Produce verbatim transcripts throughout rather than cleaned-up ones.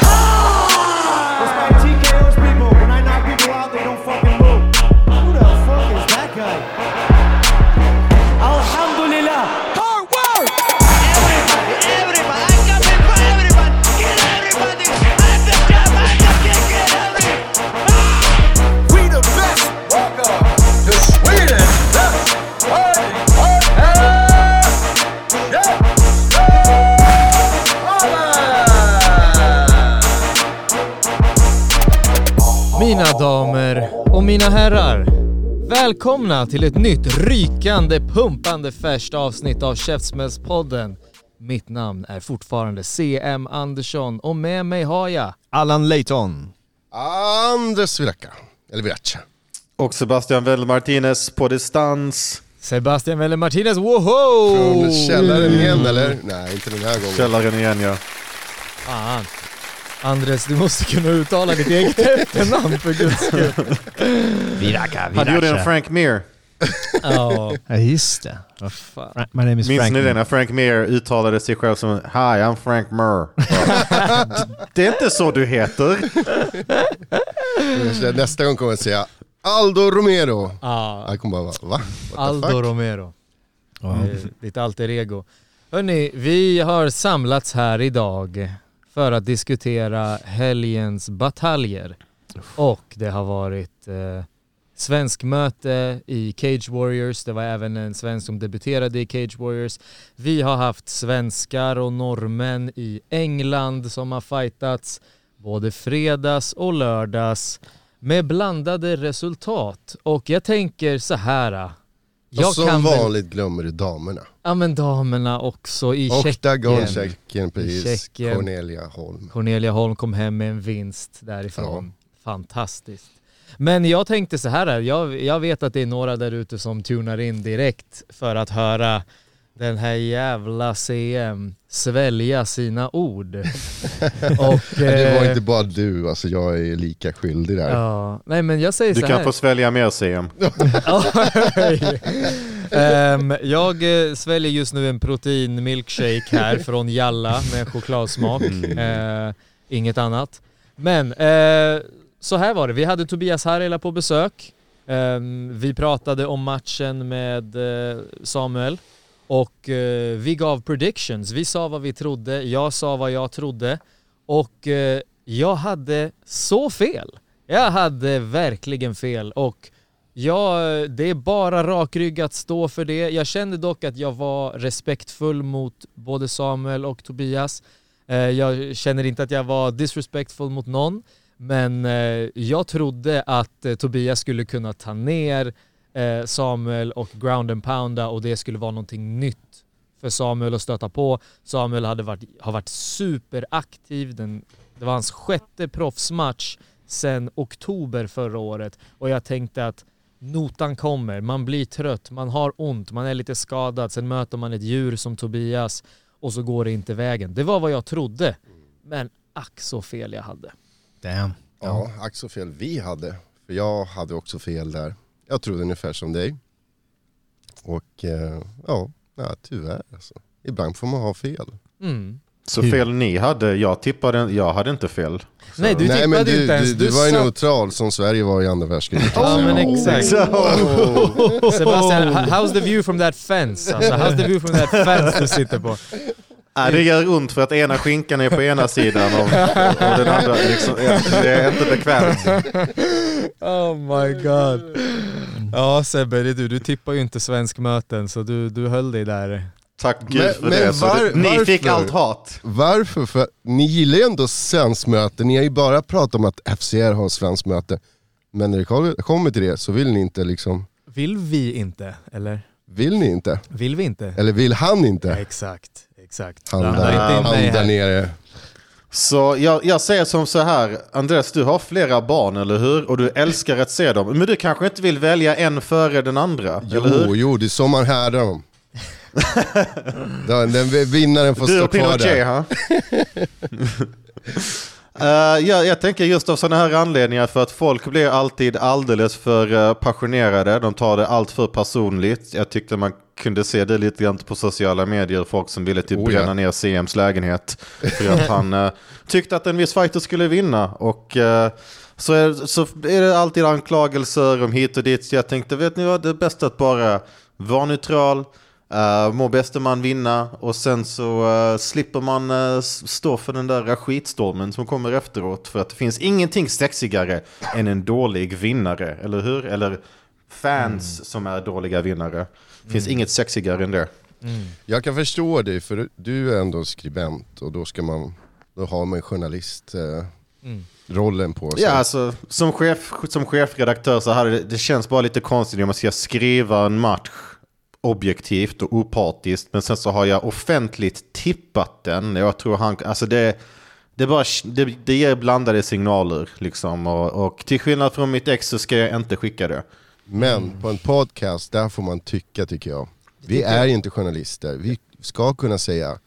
time! It's like T K those people. When I knock people out, they don't fucking move. Who the fuck is that guy? Alhamdulillah. Hard work! Everybody, everybody, I come in for everybody. Get everybody. I'm the job, I just can't get everybody. We the best. Welcome to Sweden. That's mina damer och mina herrar, välkomna till ett nytt rykande, pumpande, färskt avsnitt av Käftsmällspodden. Mitt namn är fortfarande C M Andersson och med mig har jag Allan Leighton, Anders Wilacka, eller Wilacka, och Sebastian Velmartines på distans. Sebastian Velmartines, woho! Från källaren igen, eller? Nej, inte den här gången. Källaren igen, ja. Fan. Andres, du måste kunna uttala ditt eget efternamn för guds skull. Viraka, Viraka. Han gjorde en Frank Mir. Ja, oh, just det. Oh, Fra- My name is Minns Frank ni det när Frank Mir uttalade sig själv som Hi, I'm Frank Mir. Det är inte så du heter. Nästa gång kommer jag säga Aldo Romero. Ah. Jag kommer bara, va? Aldo Romero. Oh. Ditt alter ego. Hörrni, vi har samlats här idag för att diskutera helgens bataljer. Och det har varit eh, svensk möte i Cage Warriors. Det var även en svensk som debuterade i Cage Warriors. Vi har haft svenskar och norrmän i England som har fightats både fredags och lördags med blandade resultat. Och jag tänker så här. Jag och som kan vanligt väl... glömmer du damerna. Ja, men damerna också i Tjeckien. Tjeckien, precis. Cornelia Holm. Cornelia Holm kom hem med en vinst därifrån. Ja. Fantastiskt. Men jag tänkte så här, jag, jag vet att det är några där ute som tunar in direkt för att höra den här jävla C M svälja sina ord. Och, eh, det var inte bara du, alltså jag är lika skyldig där. Ja, nej, men jag säger du så här. Du kan få svälja mer C M. um, jag sväljer just nu en protein milkshake här från Jalla med chokladsmak. Mm. Uh, inget annat. Men uh, så här var det, vi hade Tobias Harila på besök. Um, vi pratade om matchen med uh, Samuel. Och eh, vi gav predictions. Vi sa vad vi trodde. Jag sa vad jag trodde. Och eh, jag hade så fel. Jag hade verkligen fel. Och jag, det är bara rakryggat att stå för det. Jag kände dock att jag var respektfull mot både Samuel och Tobias. Eh, jag känner inte att jag var disrespectful mot någon. Men eh, jag trodde att eh, Tobias skulle kunna ta ner Samuel och ground and pounda, och det skulle vara någonting nytt för Samuel att stöta på. Samuel hade varit, har varit superaktiv. Den, det var hans sjätte proffsmatch sedan oktober förra året, och jag tänkte att notan kommer, man blir trött, man har ont, man är lite skadad, sen möter man ett djur som Tobias och så går det inte vägen. Det var vad jag trodde, men ack så fel jag hade. Damn. Ja, ack så fel vi hade, för jag hade också fel där. Jag trodde ungefär som dig. Och eh, ja, ja, tyvärr. Alltså. Ibland får man ha fel. Mm. Så fel ni hade, jag tippade, jag hade inte fel. Så. Nej, du tippade Nej, du, inte ens. Du, du, du var ju satt... neutral som Sverige var i andra världskriget. Ja, men exakt. Oh. Sebastian, how's the view from that fence? Alltså, how's the view from that fence du sitter på? Nej, det gör ont för att ena skinkan är på ena sidan och, och den andra liksom, det är inte bekvämt. Oh my god. Ja, Sebbe, det är du. Du tippar ju inte svensk möten, så du, du höll dig där. Tack gud men, för men det. Var, det ni varför? Fick allt hat. Varför? För ni gillar ju ändå svensk möten. Ni har ju bara pratat om att F C R har svensk möte. Men när det kommer till det så vill ni inte liksom... Vill vi inte, eller? Vill ni inte? Vill vi inte. Eller vill han inte? Ja, exakt, exakt. Han där nere. Så jag, jag säger som så här, Andreas, du har flera barn, eller hur? Och du älskar att se dem. Men du kanske inte vill välja en före den andra, jo, eller hur? Jo, det är som man härdar dem. den, den vinnaren får du stå kvar där. Du och Pinochet, ha? Uh, ja, jag tänker just av sådana här anledningar, för att folk blir alltid alldeles för uh, passionerade. De tar det allt för personligt. Jag tyckte man kunde se det lite grann på sociala medier. Folk som ville typ oh, bränna ja. ner C M:s lägenhet för att han uh, tyckte att en viss fighter skulle vinna. Och uh, så, är, så är det alltid anklagelser om hit och dit. Så jag tänkte, vet ni vad, det är bäst att bara vara neutral. Uh, må bäste man vinna, och sen så uh, slipper man uh, stå för den där skitstormen som kommer efteråt, för att det finns ingenting sexigare än en dålig vinnare, eller hur? Eller fans mm. som är dåliga vinnare. Det finns mm. inget sexigare än det. Mm. Jag kan förstå dig, för du är ändå skribent, och då ska man, då har man journalist uh, mm. rollen på sig. Ja, alltså, som chef, som chefredaktör så här, det, det känns bara lite konstigt om man ska skriva en match objektivt och opartiskt, men sen så har jag offentligt tippat den. Jag tror han, alltså det det, bara, det, det ger blandade signaler liksom, och, och till skillnad från mitt ex så ska jag inte skicka det. Men mm. på en podcast, där får man tycka, tycker jag. Vi är inte journalister. Vi ska kunna säga,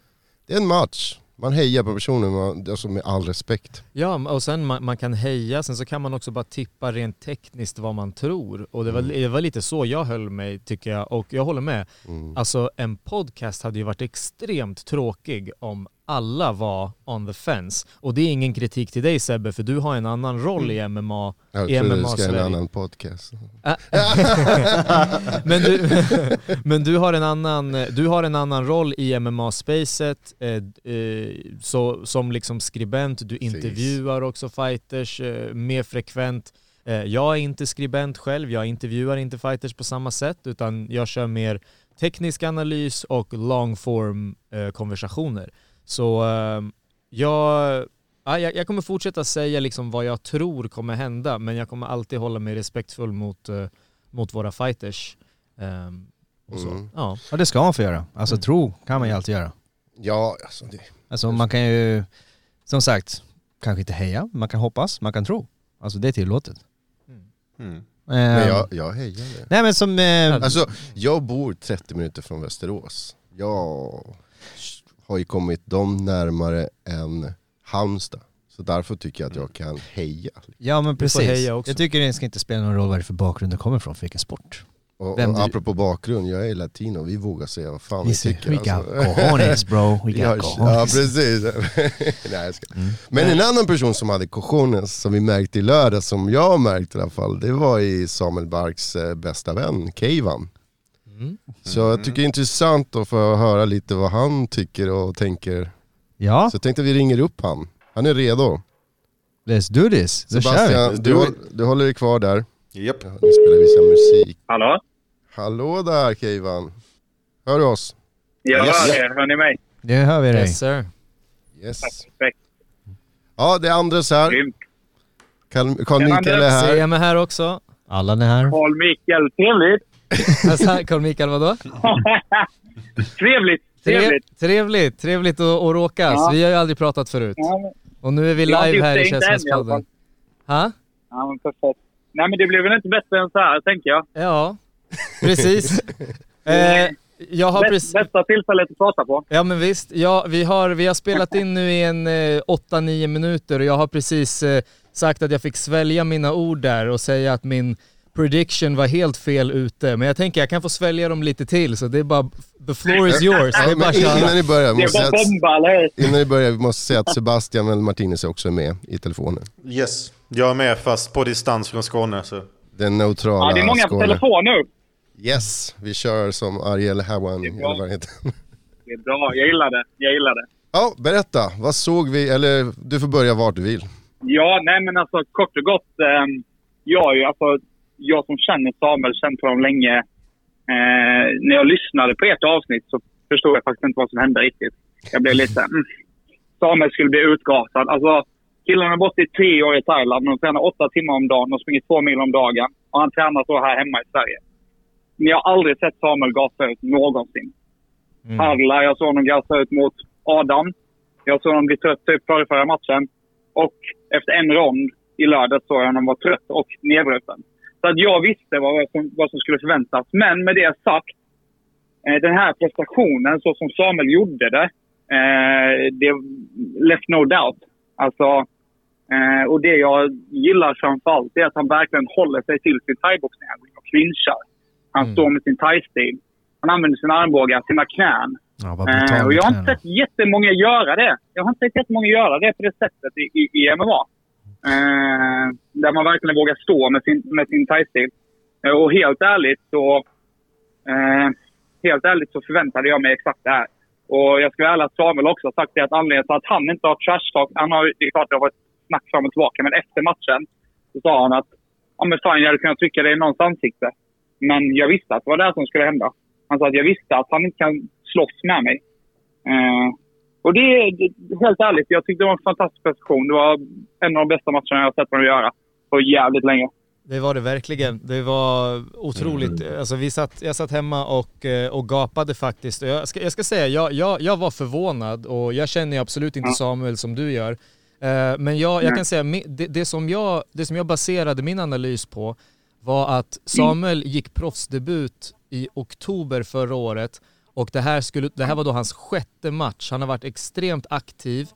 det är en match. Man hejar på personen, man, alltså med all respekt. Ja, och sen man, man kan heja, sen så kan man också bara tippa rent tekniskt vad man tror. Och det var, det var lite så jag höll mig, tycker jag. Och jag håller med. Mm. Alltså, en podcast hade ju varit extremt tråkig om alla var on the fence. Och det är ingen kritik till dig, Sebbe, för du har en annan roll i M M A. Jag tror du ska ha en annan podcast. men, du, men du har en annan, du har en annan roll i M M A-spacet eh, eh, så, som liksom skribent. Du intervjuar också fighters eh, mer frekvent. Eh, jag är inte skribent själv. Jag intervjuar inte fighters på samma sätt, utan jag kör mer teknisk analys och long-form eh, konversationer. Så jag, jag kommer fortsätta säga liksom vad jag tror kommer hända, men jag kommer alltid hålla mig respektfull mot, mot våra fighters. Och så. Mm. Ja. Ja, det ska man få göra. Alltså mm. tro kan man ju alltid göra. Ja, alltså det. Alltså man kan ju, som sagt, kanske inte heja, man kan hoppas, man kan tro. Alltså det är tillåtet. Mm. Mm. Men jag, jag hejar det. Nej, men som, eh... alltså, jag bor trettio minuter från Västerås. Jag har ju kommit dem närmare än Halmstad. Så därför tycker jag att jag kan heja. Ja, men precis. Jag tycker det ska inte spela någon roll varför bakgrunden kommer från för vilken sport. Och, och apropå bakgrund, jag är latino. Vi vågar säga vad fan vi tycker. We got cojones, bro. We got cojones. Ja, precis. Nej, jag ska. Mm. Men en annan person som hade cojones, som vi märkte i lördag, som jag märkte i alla fall, det var i Samuel Barks eh, bästa vän, Keivan. Mm. Så jag tycker det är intressant att få höra lite vad han tycker och tänker. Ja. Så jag tänkte vi ringer upp han. Han är redo. Let's do this. Sebastian, Let's do du, du håller dig kvar där. Japp. Yep. Nu spelar vi sen musik. Hallå? Hallå där, Keivan. Hör du oss? Ja, yes. Hör, hör ni mig? Det hör vi dig. Yes, sir. Yes. Perfekt. Ja, det är Anders här. Grymt. Karl-Mikael är här. C M är här också. Allan är här. Karl-Mikael, trevligt. Alltså, Carl Mikael, vadå? trevligt, trevligt. Trevligt, trevligt att, att råkas. Ja. Vi har ju aldrig pratat förut. Och nu är vi live här i Källskapspodden. Ja, men perfekt. Nej, men det blev väl inte bättre än så här, tänker jag. Ja, precis. eh, jag har precis... Bästa tillfället att prata på. Ja, men visst. Ja, vi, har, vi har spelat in nu i en eh, åtta nio minuter, och jag har precis eh, sagt att jag fick svälja mina ord där och säga att min prediction var helt fel ute, men jag tänker jag kan få svälja dem lite till, så det är bara the floor is yours. Det är bara innan ni börjar, måste det bomba, att, innan ni börjar vi måste säga att Sebastian Velmartines är också med i telefonen. Yes, jag är med fast på distans från Skåne, så den neutrala. Ja, det är många på telefon nu. Yes, vi kör som Ariel Hawan. Det är bra. Det är bra. Jag gillar det. Jag gillar det. Ja, berätta. Vad såg vi? Eller du får börja vart du vill. Ja, nej men alltså kort och gott, eh, jag är ju alltså jag som känner Samuel, känt honom länge. Eh, när jag lyssnade på ert avsnitt så förstod jag faktiskt inte vad som hände riktigt. Jag blev lite... Mm. Samuel skulle bli utgasad. Alltså, killarna har bott i tre år i Thailand. De tränar åtta timmar om dagen och springer två mil om dagen. Och han tränar så här hemma i Sverige. Men jag har aldrig sett Samuel gasa ut någonsin. Mm. Harila, jag såg honom gasa ut mot Adam. Jag såg honom bli trött typ förra, förra matchen. Och efter en rond i lördag såg jag honom var trött och nedbruten. Så att jag visste vad som, vad som skulle förväntas. Men med det sagt, eh, den här prestationen, så som Samuel gjorde det, eh, det left no doubt. Alltså, Eh, och det jag gillar framförallt är att han verkligen håller sig till sin thaiboxning och klinchar. Han mm. står med sin thaistil. Han använder sina armbågar, sina knän. Ja, eh, och jag har inte sett jättemånga göra det. Jag har inte sett jättemånga göra det på det sättet i, i, i M M A. Eh, där man verkligen vågar stå med sin, med sin thai-stil. Eh, och helt ärligt så eh, helt ärligt så förväntade jag mig exakt det här. Och jag skulle ärligt att Samuel också sagt det, att anledningen till att han inte har trash talk, han har, det är klart det har varit snack fram och tillbaka, men efter matchen så sa han att ja men fan, jag hade kunnat trycka det i någons ansikte. Men jag visste att det var det som skulle hända. Han sa att jag visste att han inte kan slåss med mig. Eh, och det är helt ärligt, jag tyckte det var en fantastisk prestation. Det var en av de bästa matcherna jag har sett honom göra på jävligt länge. Det var det verkligen. Det var otroligt. Mm. Alltså, vi satt, jag satt hemma och, och gapade faktiskt. Jag ska, jag ska säga, jag, jag, jag var förvånad och jag känner absolut inte Samuel som du gör. Eh, men jag, jag kan säga, det, det, som jag, det som jag baserade min analys på var att Samuel mm. gick proffsdebut i oktober förra året. Och det här, skulle, det här var då hans sjätte match. Han har varit extremt aktiv.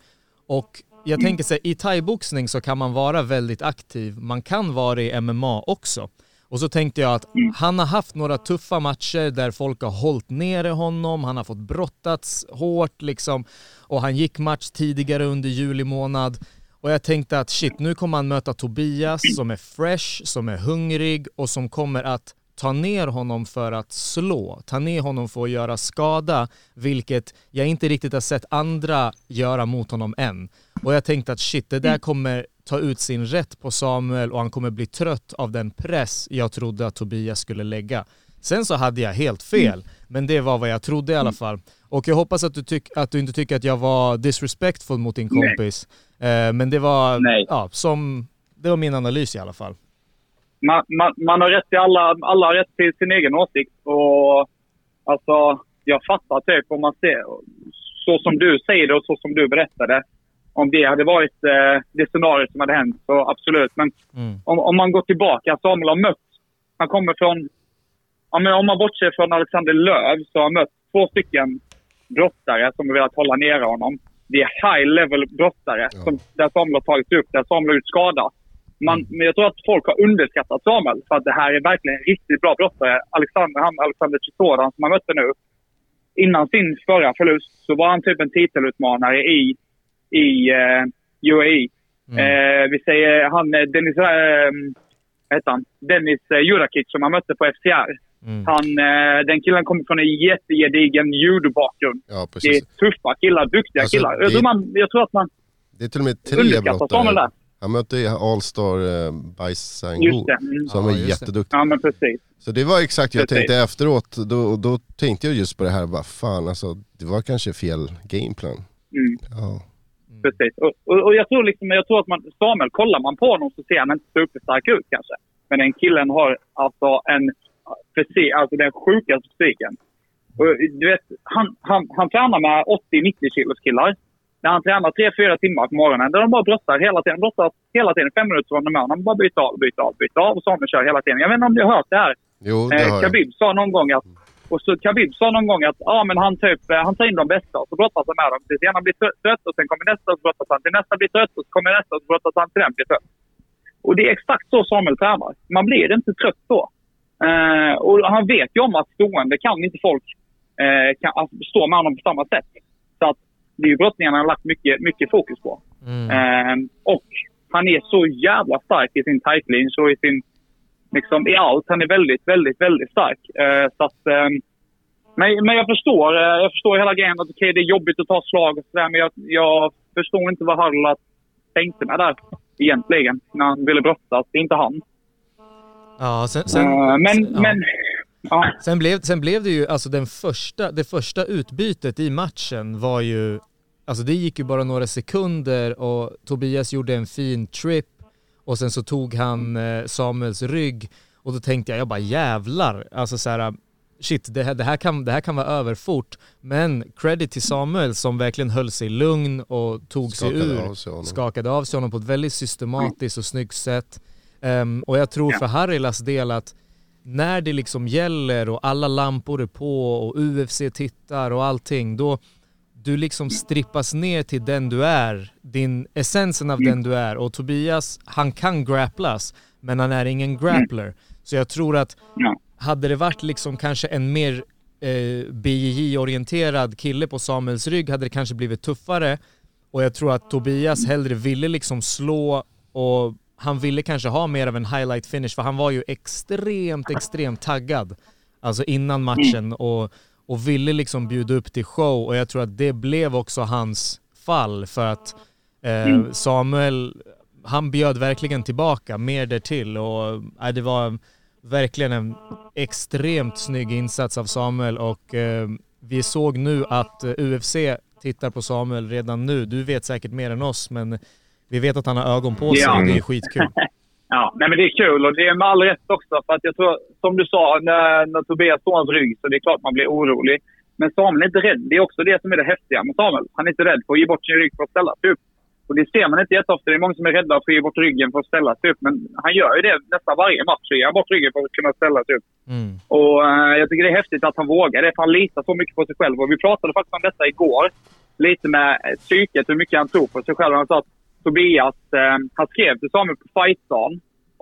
Och jag tänker så här, i thaiboxning så kan man vara väldigt aktiv. Man kan vara i M M A också. Och så tänkte jag att han har haft några tuffa matcher där folk har hållit nere honom. Han har fått brottats hårt liksom. Och han gick match tidigare under juli månad. Och jag tänkte att shit, nu kommer han möta Tobias som är fresh, som är hungrig och som kommer att ta ner honom för att slå. Ta ner honom för att göra skada, vilket jag inte riktigt har sett andra göra mot honom än. Och jag tänkte att shit, det där kommer ta ut sin rätt på Samuel och han kommer bli trött av den press jag trodde att Tobias skulle lägga. Sen så hade jag helt fel, men det var vad jag trodde i alla fall. Och jag hoppas att du, tyck- att du inte tycker att jag var disrespectful mot din kompis. Eh, men det var, ja, som, det var min analys i alla fall. Man, man, man har rätt till alla, alla har rätt till sin egen åsikt, och alltså jag fattar typ om man ser så som du säger det och så som du berättade, om det hade varit eh, det scenariot som hade hänt, så absolut, men mm. om, om man går tillbaka, Samuel har mött, han kommer från, ja, men om man bortser från Alexander Lööf så har han mött två stycken brottare som har velat hålla nere honom. Det är high level brottare ja. som, där Samuel har tagit upp, där Samuel har gjort skada. Man, men jag tror att folk har underskattat Samuel, för att det här är verkligen en riktigt bra brottare. Alexander, han, Alexander Gustafsson som han mötte nu, innan sin förra förlust så var han typ en titelutmanare i, i uh, U A E. Mm. Uh, vi säger han Dennis, uh, vad heter han? Dennis Jurakic som han mötte på F C R. Mm. Han, uh, den killen kommer från en jättegedigen judobakgrund. Ja, det är tuffa killar, duktiga alltså, killar. Det, jag, tror man, jag tror att man det är till och med tre brottare där. Han mötte ju Allstar eh, Bajsangho, som ja, är jätteduktig. Ja, men precis. Så det var exakt, jag precis. tänkte efteråt, då, då tänkte jag just på det här, vad fan, alltså, det var kanske fel gameplan. Mm. Ja. Precis, och, och, och jag tror liksom, jag tror att man, Samuel, kollar man på honom så ser han inte superstark ut kanske. Men den killen har alltså en fysik, alltså den sjukaste fysiken. Och du vet, han, han, han tränar med åttio nittio kilos killar. När han tränar tre fyra timmar på morgonen, där de bara brottar hela tiden, brottar hela tiden, fem minuter från de här, de bara byter av, byter av, byter av, och Samuel kör hela tiden. Jag vet inte om du har hört det här. Jo, det eh, Khabib sa någon gång att, och så Khabib sa någon gång att, ja ah, men han typ, han tar in de bästa, och så brottar han med dem. Tills ena blir trött, och sen kommer nästa, och så brottar han till nästa, blir trött, och så kommer nästa, och så brottar han till den, blir trött. Och det är exakt så Samuel tränar. Man blir inte trött då. Eh, och han vet ju om att stående kan inte folk eh, kan, stå med honom på samma sätt. Så att det är ju brottningarna han har lagt mycket, mycket fokus på. Mm. Eh, och han är så jävla stark i sin tight clinch och i sin, liksom, i allt. Han är väldigt, väldigt, väldigt stark. Eh, så att, eh, men, men jag förstår, eh, jag förstår hela grejen att okej, det är jobbigt att ta slag och sådär, men jag, jag förstår inte vad Harila tänkte med där egentligen, när han ville brottas. Det är inte han. Ja, sen... sen eh, men... Sen, ja. men Ja. Sen, blev, sen blev det ju, alltså den första, det första utbytet i matchen var ju, alltså det gick ju bara några sekunder och Tobias gjorde en fin trip och sen så tog han eh, Samuels rygg och då tänkte jag, jag bara jävlar, alltså så här, shit, det här, det här kan, det här kan vara över fort, men credit till Samuel som verkligen höll sig lugn och tog skakade sig ur, av sig skakade av sig honom på ett väldigt systematiskt och snyggt sätt. Um, och jag tror ja. för Harilas del att när det liksom gäller och alla lampor är på och U F C tittar och allting, då, du liksom strippas ner till den du är, din essensen av mm. den du är. Och Tobias, han kan grapplas, men han är ingen grappler. Mm. Så jag tror att ja. hade det varit liksom kanske en mer eh, B J J-orienterad kille på Samuels rygg hade det kanske blivit tuffare. Och jag tror att Tobias hellre ville liksom slå, och han ville kanske ha mer av en highlight finish, för han var ju extremt, extremt taggad. Alltså innan matchen och, och ville liksom bjuda upp till show, och jag tror att det blev också hans fall, för att eh, Samuel, han bjöd verkligen tillbaka mer därtill, och eh, det var verkligen en extremt snygg insats av Samuel, och eh, vi såg nu att U F C tittar på Samuel redan nu. Du vet säkert mer än oss, men vi vet att han har ögon på sig, ja. och det är skitkul. Ja, nej, men det är kul, och det är med all rätt också, för att jag tror, som du sa, när, när Tobias står hans rygg, så det är klart man blir orolig. Men Samuel är inte rädd, det är också det som är det häftiga med Samuel. Han är inte rädd för att ge bort sin rygg för att ställa sig upp. Och det ser man inte jätteofta, det är många som är rädda för att ge bort ryggen för att ställa sig upp. Men han gör ju det nästan varje match, så ger han bort ryggen för att kunna ställa sig upp. Mm. Och uh, jag tycker det är häftigt att han vågar, det är för han litar så mycket på sig själv. Och vi pratade faktiskt om detta igår, lite med psyket, hur mycket han tror på sig själv. Han sa att Tobias, eh, han skrev till Samuel på Fightson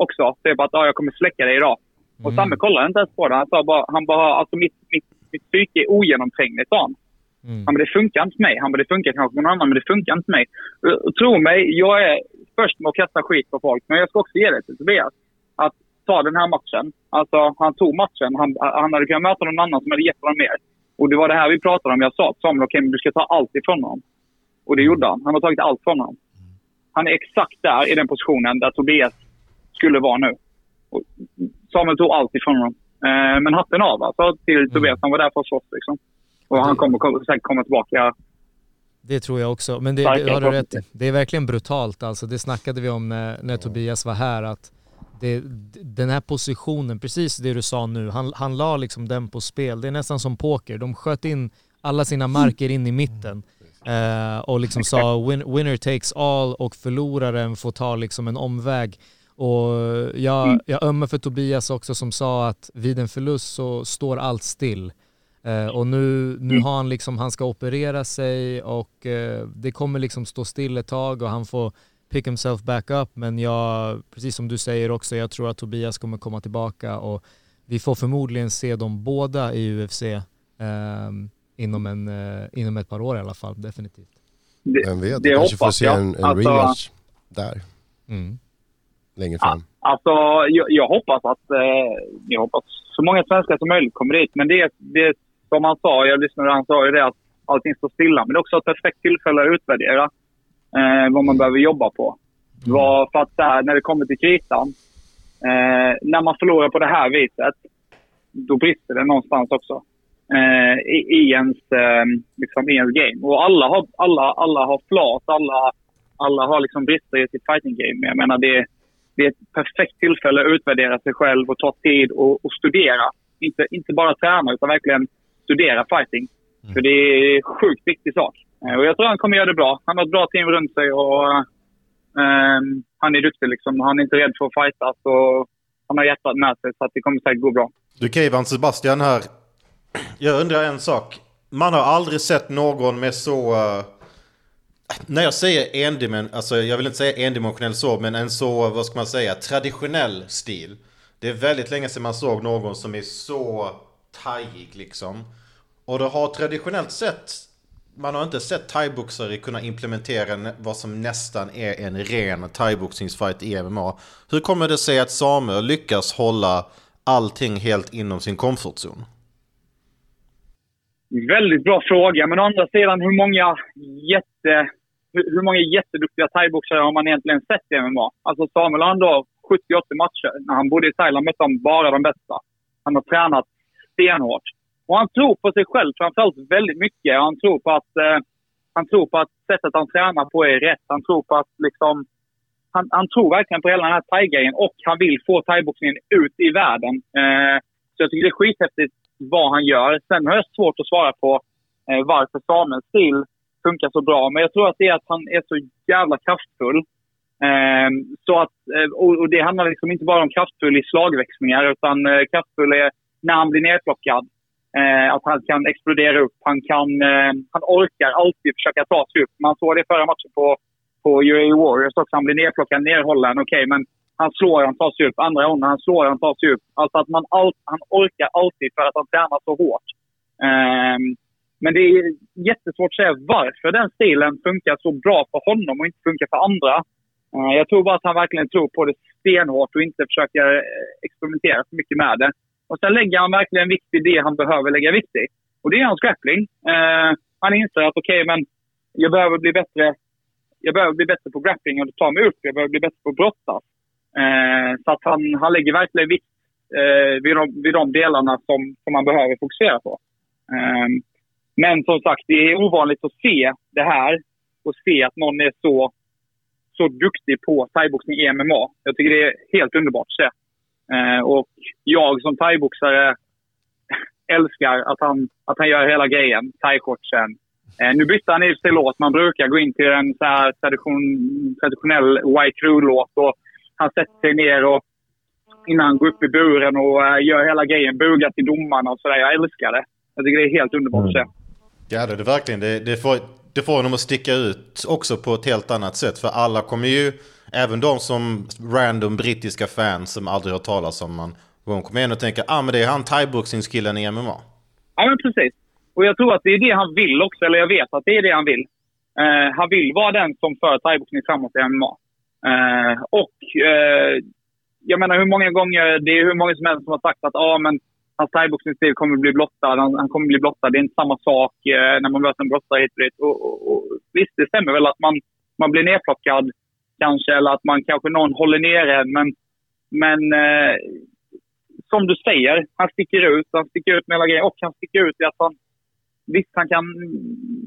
också, typ att ah, jag kommer släcka dig idag. Mm. Och Samuel kollade inte ens på det. Han sa bara, han bara alltså mitt, mitt, mitt psyke är ogenomträngligt, sa han. Mm. Han bara, det funkar inte mig. Han bara, det funkar kanske någon annan, men det funkar inte mig. Och, och tro mig, jag är först med att kasta skit på folk, men jag ska också ge det till Tobias. Att ta den här matchen. Alltså, han tog matchen. Han, han hade kunnat möta någon annan som hade gett honom mer. Och det var det här vi pratade om. Jag sa att Samuel, okej, okay, du ska ta allt ifrån honom. Och det gjorde han. Han har tagit allt från honom. Han är exakt där i den positionen där Tobias skulle vara nu. Och Samuel tog allt ifrån honom. Eh, men hatten av alltså, till Tobias. Mm. Han var där för att slåss liksom. Och det, han kommer kom, säkert komma tillbaka. Det tror jag också. Men det, det, har du rätt. Det är verkligen brutalt. Alltså, det snackade vi om när, när Tobias var här. Att det, den här positionen, precis det du sa nu. Han, han la liksom den på spel. Det är nästan som poker. De sköt in alla sina marker in i mitten. Uh, och liksom sa win, winner takes all, och förloraren får ta liksom en omväg. Och jag, jag ömmar för Tobias också, som sa att vid en förlust så står allt still. Uh, och nu, nu har han liksom, han ska operera sig, och uh, det kommer liksom stå still ett tag, och han får pick himself back up. Men jag, precis som du säger också, jag tror att Tobias kommer komma tillbaka, och vi får förmodligen se dem båda i U F C. Um, Inom, en, eh, inom ett par år i alla fall, definitivt. Det, Vem vet, det kanske får se jag. en, en alltså, rematch där. Mm. Längre fram. Alltså, jag, jag hoppas att eh, jag hoppas så många svenskar som möjligt kommer dit. Men det är som han sa, jag lyssnade, han sa ju det, att allting står stilla. Men det är också ett perfekt tillfälle att utvärdera eh, vad man mm. behöver jobba på. Mm. Var, för att där, när det kommer till kritan, eh, när man förlorar på det här viset, då brister det någonstans också. Eh, i, i ens eh, liksom i ens game, och alla har alla alla har flat, alla alla har liksom brister i sitt fighting game. Jag menar, det, det är ett perfekt tillfälle att utvärdera sig själv och ta tid och, och studera, inte inte bara träna utan verkligen studera fighting. Mm. För det är en sjukt viktig sak. Eh, och jag tror han kommer göra det bra. Han har ett bra team runt sig, och eh, han är duktig liksom. Han är inte rädd för att fightas, och han har hjärtat med sig, så att det kommer säkert gå bra. Du, Keivan, Sebastian här. Jag undrar en sak. Man har aldrig sett någon med så... Uh, när jag säger endimen... Alltså jag vill inte säga endimensionell så, men en så, vad ska man säga, traditionell stil. Det är väldigt länge sedan man såg någon som är så thaiig liksom. Och det har traditionellt sett... Man har inte sett thaiboxare kunna implementera en, vad som nästan är en ren thaiboxningsfight i M M A. Hur kommer det sig att Samuel lyckas hålla allting helt inom sin komfortzon? Väldigt bra fråga, men å andra sidan, hur många jätte hur många jätteduktiga thaiboxare har man egentligen sett i M M A? Alltså Samuel har ändå sjuttio åttio matcher. När han bodde i Thailand mötte han bara de bästa. Han har tränat stenhårt. Och han tror på sig själv framförallt väldigt mycket. Han tror på att eh, han tror på att sättet han tränar på är rätt. Han tror på att liksom han, han tror verkligen på hela den här thai-grejen, och han vill få thaiboxningen ut i världen. Eh, så jag tycker det är skithäftigt vad han gör. Sen har jag svårt att svara på eh, varför Samuels stil funkar så bra. Men jag tror att det är att han är så jävla kraftfull. Eh, så att, eh, och, och det handlar liksom inte bara om kraftfull i slagväxlingar, utan eh, kraftfull är när han blir nedplockad. Eh, att han kan explodera upp. Han, kan, eh, han orkar alltid försöka ta sig upp. Man såg det förra matchen på, på U A E Warriors också. Han blir nerplockad, nerhållaren. Okej, men han slår, han tar sig upp. Andra gången, han slår, han tar sig upp. Alltså att man all, han orkar alltid för att han tränar så hårt. Eh, men det är jättesvårt att säga varför den stilen funkar så bra för honom och inte funkar för andra. Eh, jag tror bara att han verkligen tror på det stenhårt och inte försöker experimentera så mycket med det. Och sen lägger han verkligen vikt i det han behöver lägga vikt i. Och det är hans grappling. Eh, han inser att okej, okay, men jag behöver bli bättre jag behöver bli bättre på grappling och ta mig upp. Jag behöver bli bättre på brotta. Eh, så att han, han lägger verkligen vikt eh, vid, de, vid de delarna som, som man behöver fokusera på. Eh, men som sagt, det är ovanligt att se det här och se att någon är så, så duktig på thaiboxning i M M A. Jag tycker det är helt underbart att se. Uh, och jag som thaiboxare älskar att han, att han gör hela grejen, thai-kortsen. Uh, nu bytte han i sig låt. Man brukar gå in till en så här tradition, traditionell White Crew-låt och han sätter sig ner och innan han går upp i buren och uh, gör hela grejen, bugar till domarna och sådär. Jag älskar det. Jag tycker det är helt underbart att se. Mm. Ja, det är verkligen. Det, det, får, det får honom att sticka ut också på ett helt annat sätt. För alla kommer ju... Även de som random brittiska fans som aldrig har talas om man kommer in och tänker, ah men det är han thaiboxingskillen i M M A. Ja men precis. Och jag tror att det är det han vill också, eller jag vet att det är det han vill. Eh, han vill vara den som för thaiboxning framåt i M M A. Eh, och eh, jag menar hur många gånger, det är hur många som helst som har sagt att ah, men hans thaiboxingsstil kommer bli blottad, han, han kommer bli blottad, det är inte samma sak eh, när man möter en brottare hit och dit. Och, och, och visst, det stämmer väl att man, man blir nedplockad kanske, eller att man kanske någon håller ner en, men, men eh, som du säger, han sticker ut, han sticker ut med alla grejer och han sticker ut i att han, visst han kan,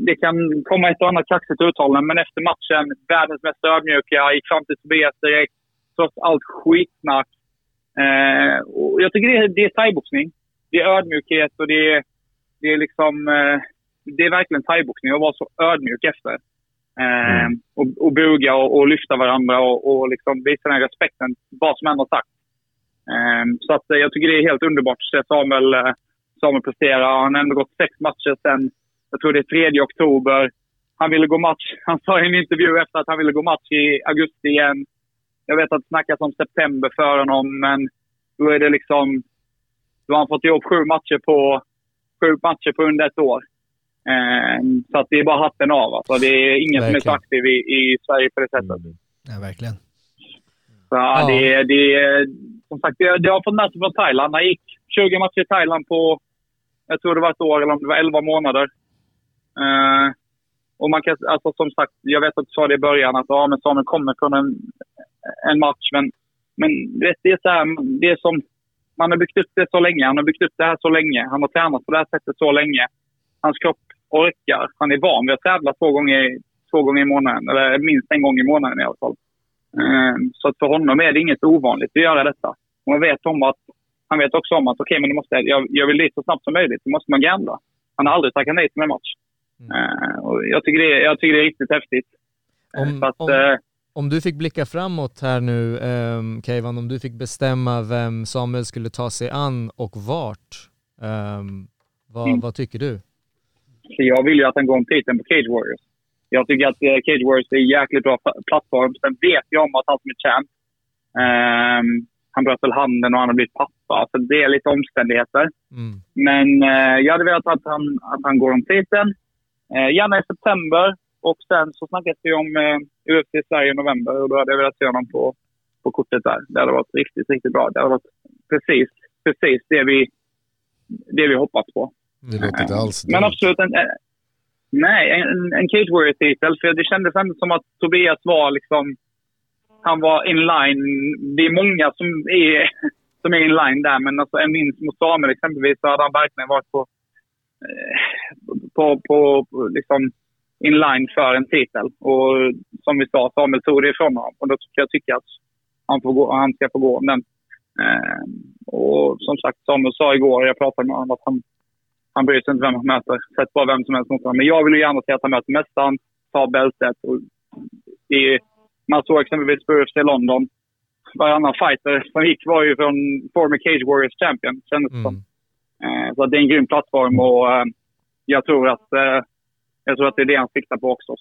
det kan komma ett och annat kaxigt uttalande, men efter matchen, världens mest ödmjuka, gick fram till Tobias direkt, trots allt skitsnack. Eh, och jag tycker det är, det är thaiboxning, det är ödmjukhet och det är, det är liksom, eh, det är verkligen thaiboxning att vara så ödmjuk efter. Mm. Och, och buga och, och lyfta varandra och, och liksom visa den här respekten vad som än har sagt. um, Så att jag tycker det är helt underbart att se Samuel, Samuel prestera. Han har ändå gått sex matcher sen, jag tror det är tredje oktober. Han ville gå match, han sa i en intervju efter att han ville gå match i augusti igen. Jag vet att det snackas om september för honom, men då är det liksom, då har han fått ihop sju matcher på Sju matcher på under ett år. Um, så att det är bara hatten av, alltså. Det är ingen verkligen. Som är aktiv i, i Sverige på det sättet. Mm. Ja, verkligen. Så ja. det, det som sagt, det, det har fått match från Thailand. Han gick tjugo matcher i Thailand på, jag tror det var ett år eller om det var elva månader. Uh, och man kan, alltså som sagt, jag vet att du sa det i början att ja, men Samuel kommer från en, en match, men, men det är så här, det är som man har byggt upp det så länge, han har byggt upp det här så länge, han har tränat på det här sättet så länge. Hans kropp orkar. Han är van vid att tävla två gånger, två gånger i månaden. Eller minst en gång i månaden i alla fall. Så att för honom är det inget ovanligt att göra detta. Och han vet om att, han vet också om att okej, okay, men det måste, jag, jag vill dit så snabbt som möjligt. Då måste man gambla. Han har aldrig tackat nej till en match. Mm. Och jag tycker, det, jag tycker det är riktigt häftigt. Om, att, om, eh, om du fick blicka framåt här nu, um, Keivan, om du fick bestämma vem Samuel skulle ta sig an och vart. Um, vad, mm. vad tycker du? Så jag vill ju att han går om titeln på Cage Warriors. Jag tycker att eh, Cage Warriors är en jäkligt bra plattform. Sen vet jag om att han som är champ. Eh, han bröt väl handen och han har blivit pappa. Så det är lite omständigheter. Mm. Men eh, jag hade velat att han, att han går om titeln. Eh, gärna i september. Och sen så snackade vi om eh, U F C i Sverige i november. Och då hade jag velat se honom på, på kortet där. Det hade varit riktigt, riktigt bra. Det hade varit precis, precis det vi, det vi hoppats på. Det låter inte alls. Men absolut en, nej, en, en Cage Warrior-titel. För det kändes ändå som att Tobias var liksom, han var in line. Det är många som är, som är in line där. Men alltså, en minst mot Samuel exempelvis, så hade han verkligen varit på, på, på, på liksom in line för en titel. Och som vi sa, Samuel tog det ifrån honom. Och då ska jag tycka att han, får gå, han ska få gå om den. Och som sagt, Samuel sa igår, jag pratade med honom, att han Han bryr sig inte vem han möter. Sätt bara vem som helst mot honom. Men jag vill ju gärna se att han möter mästaren, tar bältet. Och i, man såg exempelvis på U F C i London. Varannan fighter som gick var ju från former Cage Warriors champion. Kändes mm. som. Eh, så det är en grym plattform och eh, jag tror att eh, jag tror att det är det han siktar på också.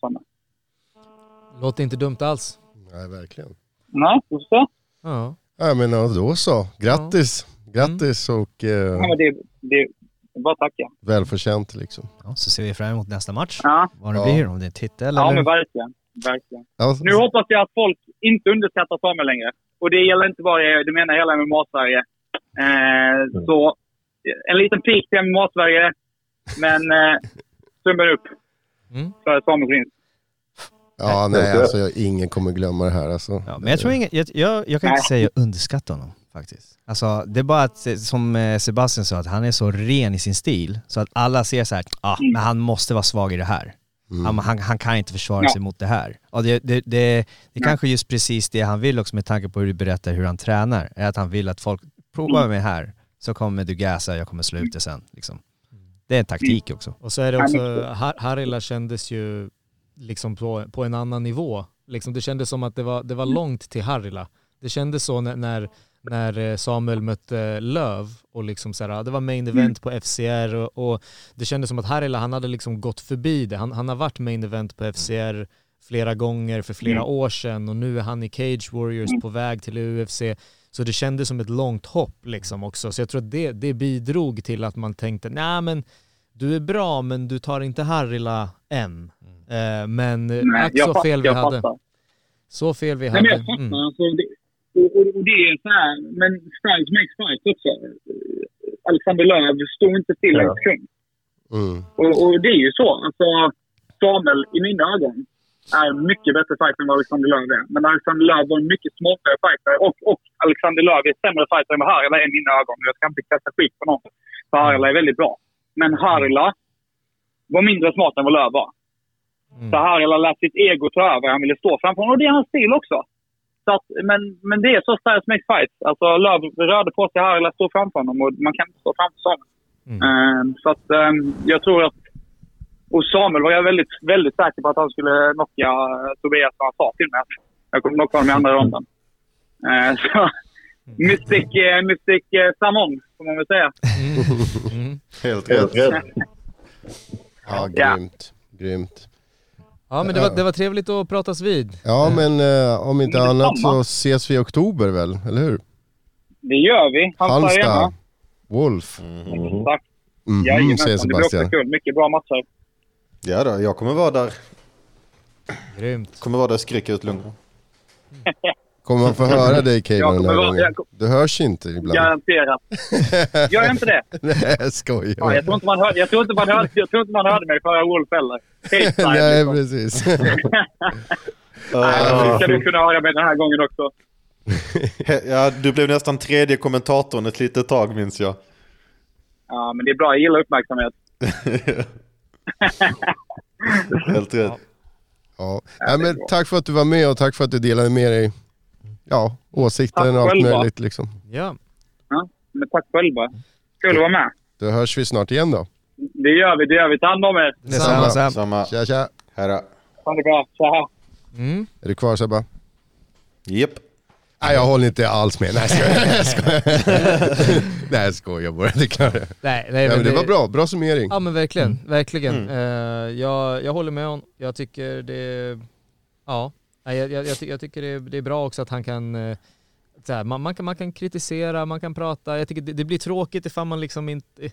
Låter inte dumt alls. Nej, verkligen. Nej, just det. Ja. Ja, men då så. Grattis. Ja. Grattis och... Eh, ja, men det, det, bara tacka. Välförtjänt liksom. Ja, så ser vi fram emot nästa match. Ja. Vad det ja. blir, om det är titel ja, eller... Men verkligen. Verkligen. Alltså, nu hoppas jag att folk inte underskattar Samuel längre. Och det gäller inte bara jag, det menar hela M M A-Sverige. Eh, mm. Så en liten pik till M M A-Sverige. Men eh, summen upp mm. för Samuel Grins. Ja, nej, alltså jag, ingen kommer glömma det här. Alltså. Ja, men jag, tror ingen, jag, jag, jag kan nej. inte säga att jag underskattar honom faktiskt. Alltså, det är bara att, som Sebastian sa, att han är så ren i sin stil. Så att alla ser så här, ah, mm. men han måste vara svag i det här. Mm. Han, han, han kan inte försvara ja. sig mot det här. Och det det, det, det ja. kanske just precis det han vill också med tanke på hur du berättar hur han tränar. Är att han vill att folk provar mig här så kommer du gasa, jag kommer sluta sen. Liksom. Det är en taktik också. Och så är det också, Har, Harila kändes ju liksom på, på en annan nivå. Liksom det kändes som att det var, det var långt till Harila. Det kändes så när, när, när Samuel mötte Lööf och liksom så här, det var main event på F C R och, och det kändes som att Harila, han hade liksom gått förbi det. Han, han har varit main event på F C R flera gånger för flera år sedan och nu är han i Cage Warriors på väg till U F C. Så det kändes som ett långt hopp liksom också. Så jag tror att det, det bidrog till att man tänkte, nej men du är bra men du tar inte Harila än. Eh, men nej, ack, så, fel fattar, hade. så fel vi hade. Så fel vi hade. Mm. Alltså, det, och, och det är så här, men strike makes fight också. Alexander Lööf står inte till ja. en kring. Mm. Och, och det är ju så. Alltså, Samuel i mina ögon är mycket bättre fighter än vad Alexander Lööf är. Men Alexander Lööf var en mycket småare fighter och, och Alexander Lööf är sämre fighter än vad Harila är i mina ögon. Jag ska inte kasta skit på någon. För Harila är väldigt bra. Men Harila var mindre smart än vad Lööf var. Mm. Så Harila lät sitt ego ta över. Han ville stå framför honom. Och det är hans stil också. Så att, men, men det är så starkt som fight. Alltså Lööf rörde på sig Harila stå framför honom. Och man kan inte stå framför Samuel. Mm. Um, så att um, jag tror att... Och Samuel var jag väldigt, väldigt säker på att han skulle knocka Tobias när han sa till mig. Jag kommer knocka honom i andra ronden. Uh, så... Mystik, mystik Samon, som man vill säga. Mm. Mm. Helt rätt. Ja, grymt. Grymt. Ja, men det var, det var trevligt att pratas vid. Ja, men eh, om inte annat så ses vi i oktober väl, eller hur? Det gör vi. Halmstad, Halmstad. Wolf. Mm. Tack. Mm. Jag är gemensamt. Det blir också kul. Mycket bra matcher. Ja då, jag kommer vara där. Grymt. Kommer vara där och skrika ut Lundgren. Kommer man få höra dig, Keivan, den här vara, gången? Jag, du hörs inte ibland. Garanterat. Gör inte det? Nej, skojar. Ja, jag tror inte man hörde, jag tror inte man hörde, jag tror inte man hörde mig förra Wolf eller. Nej, liksom. Precis. Nej, jag skulle kunna höra mig den här gången också. Ja, du blev nästan tredje kommentatorn ett litet tag, minns jag. Ja, men det är bra. Jag gillar uppmärksamhet. Helt rätt. Ja. Ja. Ja, men tack för att du var med och tack för att du delade med dig ja, åsikter och allt möjligt. Liksom. Ja. Ja, men tack själva. Kul att vara med. Då hörs vi snart igen då. Det gör vi, det gör vi. Ta hand om er. Detsamma. Detsamma. Samma. Tja, tja. Hej då. Ha det bra. Tja. Mm. Är du kvar, Sebba? Japp. Nej, jag håller inte alls med. Nej, jag skojar. Nej, jag skojar. Jag borde inte klara det. Nej, nej, men det, det var bra. Bra summering. Ja, men verkligen. Mm. Verkligen. Mm. Uh, jag, jag håller med honom. Jag tycker det... Ja. Jag, jag, jag, jag tycker det, det är bra också att han kan... Så här, man, man kan... Man kan kritisera, man kan prata. Jag tycker det, det blir tråkigt ifall man liksom inte...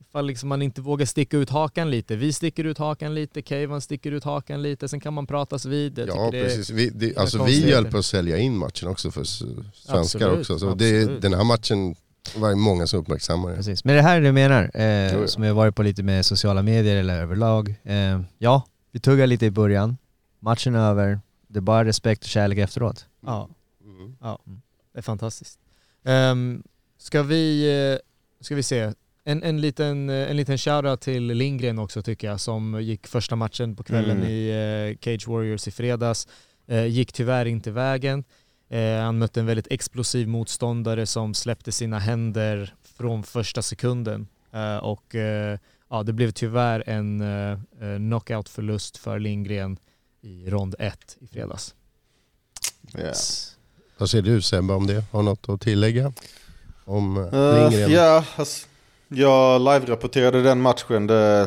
Ifall liksom man inte vågar sticka ut hakan lite. Vi sticker ut hakan lite, Keivan sticker ut hakan lite. Sen kan man pratas vid. Ja, precis. Vi, det, alltså, vi hjälper att sälja in matchen också för svenskar absolut, också. Så det, den här matchen var många som uppmärksammar. Precis. Men det här är det du menar, eh, som jag varit på lite med sociala medier eller överlag. Eh, ja, vi tuggar lite i början. Matchen är över. Det är bara respekt och kärlek efteråt. Ja, mm. ja. Det är fantastiskt. Um, ska vi, ska vi se... En, en liten, en liten shoutout till Lindgren också tycker jag, som gick första matchen på kvällen mm. i eh, Cage Warriors i fredags. Eh, gick tyvärr inte vägen. Eh, han mötte en väldigt explosiv motståndare som släppte sina händer från första sekunden. Eh, och eh, ja, det blev tyvärr en eh, knockout-förlust för Lindgren i rond ett i fredags. Yes. Ja. Vad ser du, Sebbe, om det? Har något att tillägga om uh, Lindgren? Ja, yeah, alltså. Jag live-rapporterade den matchen. Det,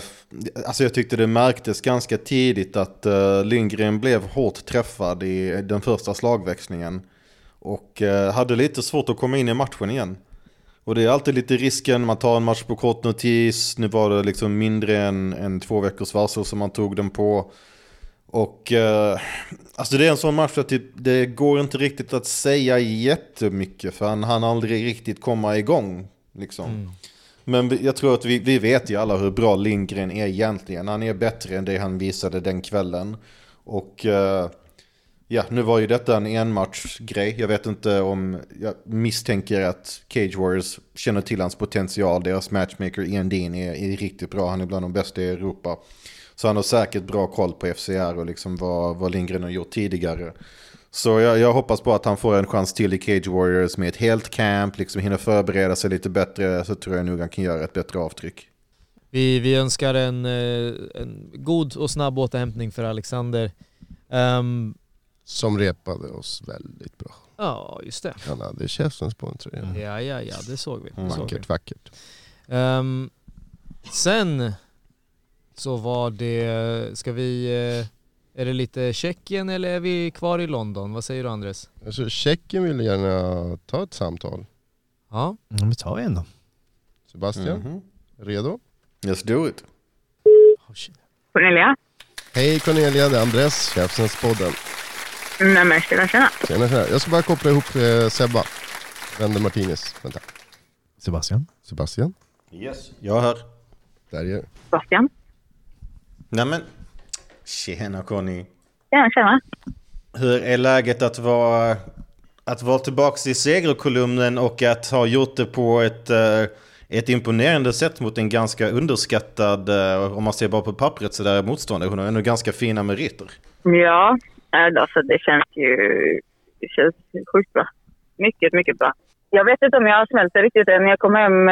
alltså jag tyckte det märktes ganska tidigt att uh, Lindgren blev hårt träffad i den första slagväxlingen. Och uh, hade lite svårt att komma in i matchen igen. Och det är alltid lite risken, man tar en match på kort notis. Nu var det liksom mindre än, än två veckors varsel som man tog den på. Och eh, alltså det är en sån match att det, det går inte riktigt att säga jättemycket. För han hann aldrig riktigt komma igång. Liksom. Mm. Men jag tror att vi, vi vet ju alla hur bra Lindgren är egentligen. Han är bättre än det han visade den kvällen. Och... Eh, Ja, nu var ju detta en enmatchgrej. Jag vet inte om... Jag misstänker att Cage Warriors känner till hans potential. Deras matchmaker Ian Dean är, är riktigt bra. Han är bland de bästa i Europa. Så han har säkert bra koll på F C R och liksom vad, vad Lindgren har gjort tidigare. Så jag, jag hoppas på att han får en chans till i Cage Warriors med ett helt camp. Liksom hinner förbereda sig lite bättre. Så tror jag nog han kan göra ett bättre avtryck. Vi, vi önskar en, en god och snabb återhämtning för Alexander. Um... Som repade oss väldigt bra. Ja, just det. Han hade käftsens på en tröja. Ja, ja, ja, det såg vi. Det vackert, såg vi. vackert. Um, sen så var det... Ska vi... Är det lite Tjeckien eller är vi kvar i London? Vad säger du, Andres? Alltså, Tjeckien vill gärna ta ett samtal. Ja. Mm, vi tar en då. Sebastian, mm-hmm. redo? Let's do it. Oh, shit. Cornelia. Hej Cornelia, det är Andres, käftsens podden. Nej, men tjena, tjena. Tjena, tjena. Jag ska bara koppla ihop eh, Sebba. Velmartines. Vänta. Sebastian. Sebastian. Yes, jag hör. Där är Sebastian. Nej, men. Tjena, Conny. Tjena, tjena. Hur är läget att vara, att vara tillbaka i segerkolumnen och att ha gjort det på ett, ett imponerande sätt mot en ganska underskattad, om man ser bara på pappret så där, motståndare? Hon har ändå ganska fina meriter. Ja, alltså det känns ju det känns sjukt bra. Mycket, mycket bra. Jag vet inte om jag har smält det riktigt än. Jag kom hem,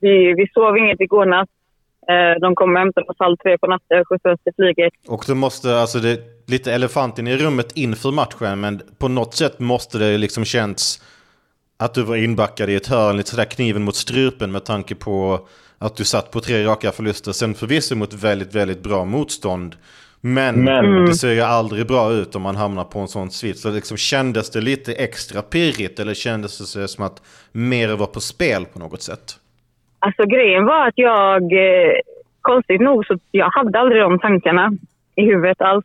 vi, vi sov inget igår natt. De kom och hämtade oss halv tre på natten, skjutsades till flyget. Och du måste, alltså det är lite elefanten i rummet inför matchen, men på något sätt måste det liksom känns att du var inbackad i ett hörn, lite sådär kniven mot strupen med tanke på att du satt på tre raka förluster. Sen förvisso mot väldigt, väldigt bra motstånd. Men, Men. Mm. det ser ju aldrig bra ut om man hamnar på en sån svit. Så liksom, kändes det lite extra pirrigt eller kändes det som att mer var på spel på något sätt? Alltså grejen var att jag, eh, konstigt nog, så jag hade aldrig de tankarna i huvudet alls.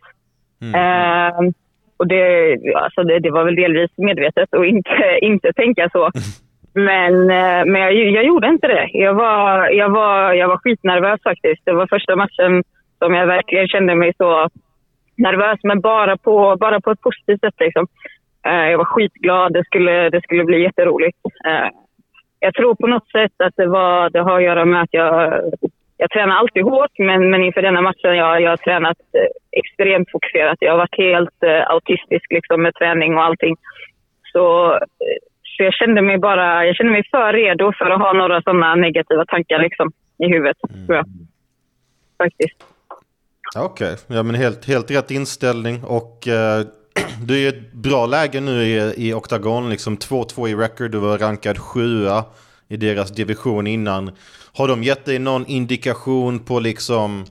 Mm. Eh, och det, alltså det, det var väl delvis medvetet att inte, inte tänka så. Men, men jag, jag gjorde inte det. Jag var, jag, var, jag var skitnervös faktiskt. Det var första matchen som jag verkligen kände mig så nervös, men bara på, bara på ett positivt sätt. Liksom. Jag var skitglad, det skulle, det skulle bli jätteroligt. Jag tror på något sätt att det, var, det har att göra med att jag, jag tränar alltid hårt, men, men inför denna matchen jag, jag har tränat extremt fokuserat. Jag har varit helt autistisk liksom, med träning och allting. Så, så jag kände mig bara jag kände mig för redo för att ha några sådana negativa tankar liksom, i huvudet, tror jag. Faktiskt. Okej, okay. Ja, men helt, helt rätt inställning och eh, du är i ett bra läge nu i, i Octagon, liksom två två i record, du var rankad sjua i deras division innan. Har de gett dig någon indikation på liksom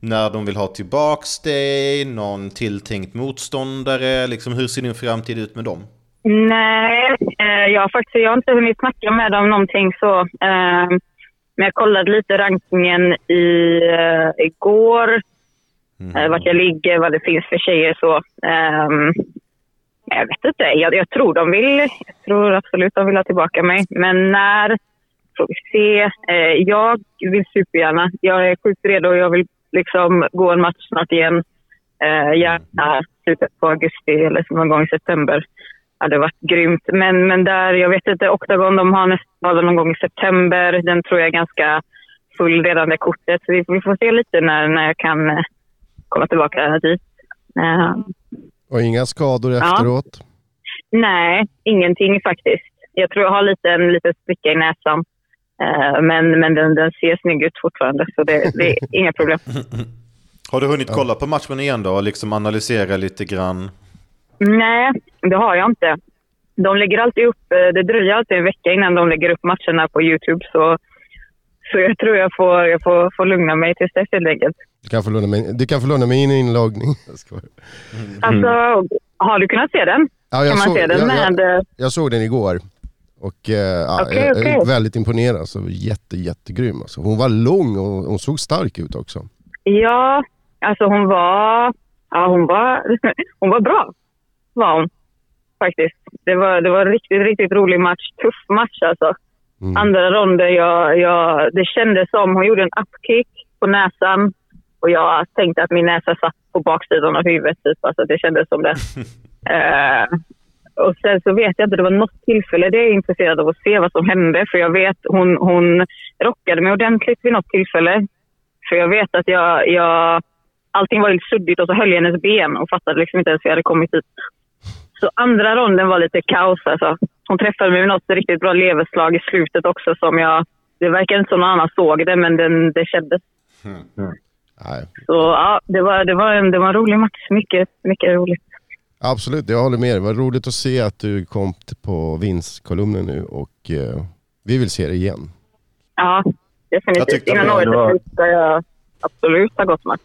när de vill ha tillbaks dig, någon tilltänkt motståndare, liksom hur ser din framtid ut med dem? Nej, eh, jag, faktiskt, jag har inte hunnit snacka med dem någonting så... Eh, men jag kollade lite rankingen i, eh, igår. Mm. Eh, vart jag ligger, vad det finns för tjejer så. Um, jag vet inte, jag, jag tror de vill. Jag tror absolut de vill ha tillbaka mig. Men när, får vi se. Eh, jag vill supergärna. Jag är sjukt redo och jag vill liksom gå en match snart igen. Eh, gärna slutet på augusti eller någon gång i september. Ja, det hade varit grymt. Men, men där, jag vet inte, Octagon, de har nästan någon gång i september. Den tror jag är ganska full redan det kortet. Så vi, vi får se lite när, när jag kan... komma tillbaka dit. Uh. Och inga skador efteråt? Ja. Nej, ingenting faktiskt. Jag tror jag har lite, en liten spricka i näsan. Uh, men men den, den ser snygg ut fortfarande, så det, det är inga problem. Har du hunnit kolla på matchen igen då och liksom analysera lite grann? Nej, det har jag inte. De lägger alltid upp, det dröjer alltid en vecka innan de lägger upp matcherna på YouTube, så Så jag tror jag får, jag får, får lugna mig tills dess helt enkelt. Du kan få lugna mig, du kan få lugna mig in i inloggning. Mm. Alltså, har du kunnat se den? Ja, jag, kan man såg, se den jag, med... jag, jag såg den igår. Och eh, ja, okay, jag, okay. jag är väldigt imponerad. Alltså, jätte, jättegrym. Alltså. Hon var lång och hon såg stark ut också. Ja, alltså hon var... Ja, hon var, hon var bra. Var hon. Faktiskt. Det var, det var en riktigt, riktigt rolig match. Tuff match alltså. Mm. Andra ronden, jag, jag, det kändes som hon gjorde en upkick på näsan och jag tänkte att min näsa satt på baksidan av huvudet typ, alltså det kändes som det. eh, och sen så vet jag inte, det var något tillfälle, det är jag intresserad av att se vad som hände, för jag vet hon, hon rockade mig ordentligt vid något tillfälle, för jag vet att jag, jag allting var lite suddigt och så höll jag hennes ben och fattade liksom inte ens hur jag hade kommit hit. Så andra ronden var lite kaos alltså. Hon träffade mig med något riktigt bra leverslag i slutet också som jag... Det verkar inte som någon annan såg det, men den, det kändes. Mm. Mm. Så ja, det var, det, var en, det var en rolig match. Mycket, mycket roligt. Absolut, jag håller med. Det var roligt att se att du kom på vinstkolumnen nu och eh, vi vill se det igen. Ja, definitivt. Innan något var... där jag absolut har gått match.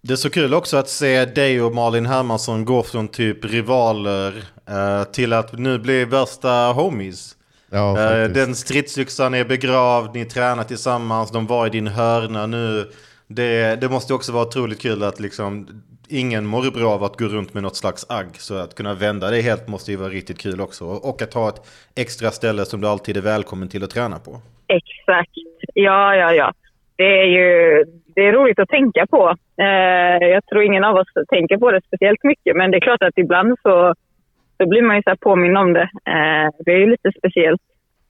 Det är så kul också att se dig och Malin Hermansson gå från typ rivaler eh, till att nu bli värsta homies. Ja, eh, den stridsyxan är begravd, ni tränar tillsammans, de var i din hörna nu. Det, det måste också vara otroligt kul att liksom, ingen mår bra av att gå runt med något slags agg. Så att kunna vända det helt måste ju vara riktigt kul också. Och att ha ett extra ställe som du alltid är välkommen till att träna på. Exakt, ja, ja, ja. Det är ju... Det är roligt att tänka på. Eh, jag tror ingen av oss tänker på det speciellt mycket. Men det är klart att ibland så, så blir man ju så här påminn om det. Eh, det är ju lite speciellt.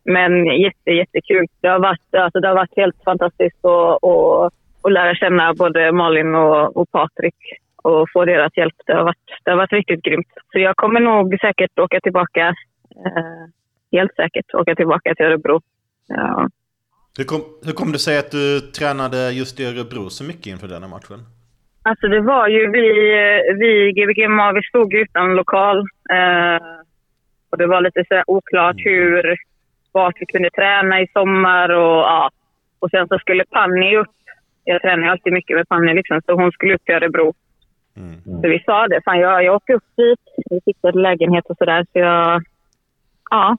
Men jätte, jättekul. Det har varit, alltså det har varit helt fantastiskt att, att, att lära känna både Malin och, och Patrik. Och få deras hjälp. Det har, varit, det har varit riktigt grymt. Så jag kommer nog säkert åka tillbaka. Eh, helt säkert åka tillbaka till Örebro. Ja. Hur kom, hur kom du säga att du tränade just i Örebro så mycket inför den här matchen? Alltså det var ju vi, vi G B G M A, vi stod utan lokal. Eh, och det var lite så oklart hur, vart vi kunde träna i sommar. Och, ja. Och sen så skulle Panni upp. Jag tränar alltid mycket med Panni liksom, så hon skulle upp i Örebro. Mm. Mm. Så vi sa det, fan jag, jag åker upp dit. Vi fixade lägenhet och sådär. Så jag, ja.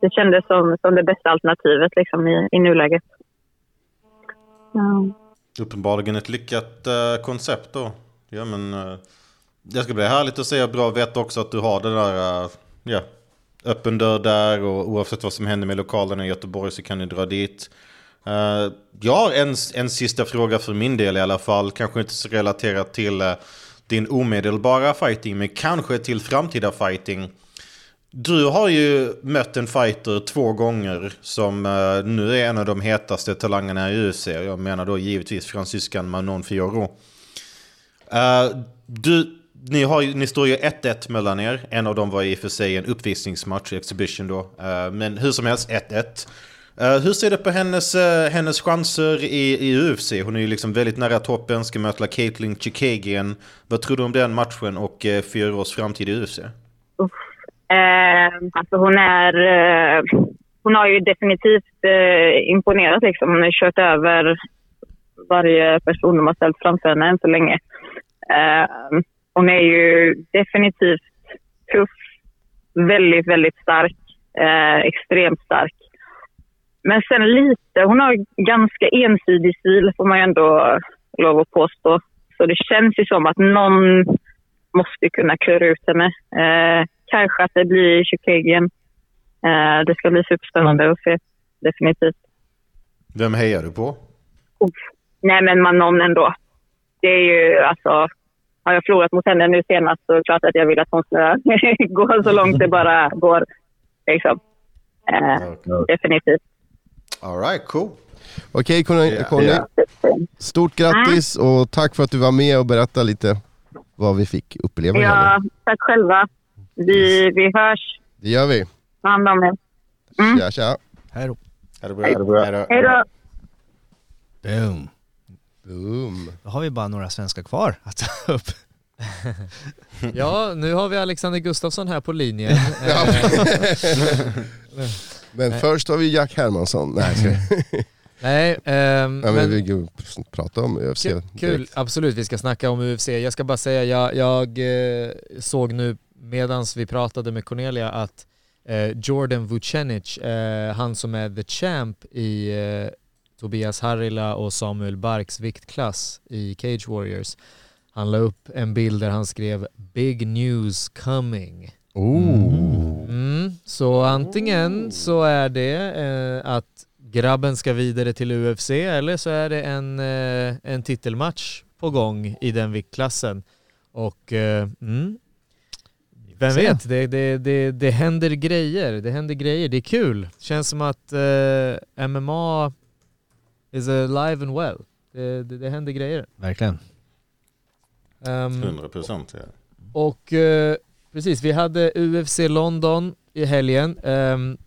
Det kändes som, som det bästa alternativet liksom, i, i nuläget. Ja. Uppenbarligen ett lyckat uh, koncept då. Ja, men, uh, det ska bli härligt att se. Bra att veta också att du har den där uh, yeah, öppen dörr där. Och oavsett vad som händer med lokalerna i Göteborg så kan du dra dit. Uh, jag har en, en sista fråga för min del i alla fall. Kanske inte så relaterat till uh, din omedelbara fighting. Men kanske till framtida fighting. Du har ju mött en fighter två gånger som eh, nu är en av de hetaste talangerna i U F C. Jag menar då givetvis fransyskan Manon Fiorot. Eh, du, ni, har, ni står ju ett ett mellan er. En av dem var i och för sig en uppvisningsmatch, exhibition då. Eh, men hur som helst, ett ett. Eh, hur ser du på hennes, eh, hennes chanser i, i U F C? Hon är ju liksom väldigt nära toppen, ska möta Caitlin Chikagian. Vad tror du om den matchen och eh, Fiorots framtid i U F C? Oh. Eh, alltså hon är eh, hon har ju definitivt eh, imponerat liksom. Hon har kört över varje person de har ställt framför henne än så länge. Eh, hon är ju definitivt tuff, väldigt, väldigt stark, eh, extremt stark. Men sen lite, hon har ganska ensidig stil får man ju ändå lov att påstå. Så det känns ju som att någon måste kunna klura ut henne. Eh, Kanske att det blir tjugo igen. Eh, det ska bli superspännande att se. Definitivt. Vem hejar du på? Oh, nej men Manon ändå. Det är ju alltså... Har jag förlorat mot henne nu senast så är det klart att jag vill att hon ska gå så långt det bara går. Liksom. Eh, okay. Definitivt. All right, cool. Okej, okay, Conny. Yeah. Stort grattis och tack för att du var med och berättade lite vad vi fick uppleva. Ja, henne. Tack själva. Vi, vi hörs. Det gör vi. Ta hand om er. Mm. Tja, tja. Hej då. Hej då. Hej då. Boom. Boom. Då har vi bara några svenskar kvar att ta upp. Ja, nu har vi Alexander Gustafsson här på linjen. Men först har vi Jack Hermansson. Nej, Nej, um, ja, men, men vi kan prata om U F C. Kul, kul, absolut, vi ska snacka om U F C. Jag ska bara säga, jag, jag eh, såg nu medan vi pratade med Cornelia att eh, Jordan Vucenic, eh, han som är the champ i eh, Tobias Harila och Samuel Barks viktklass i Cage Warriors, han la upp en bild där han skrev "Big news coming". Oh. Mm. Så antingen så är det eh, att grabben ska vidare till U F C, eller så är det en, eh, en titelmatch på gång i den viktklassen. Och eh, mm, vem vet, det, det, det, det händer grejer. Det händer grejer, det är kul. Känns som att eh, M M A is alive and well. Det, det, det händer grejer. Verkligen. Um, hundra procent. Ja. Och eh, precis, vi hade U F C London i helgen. Um,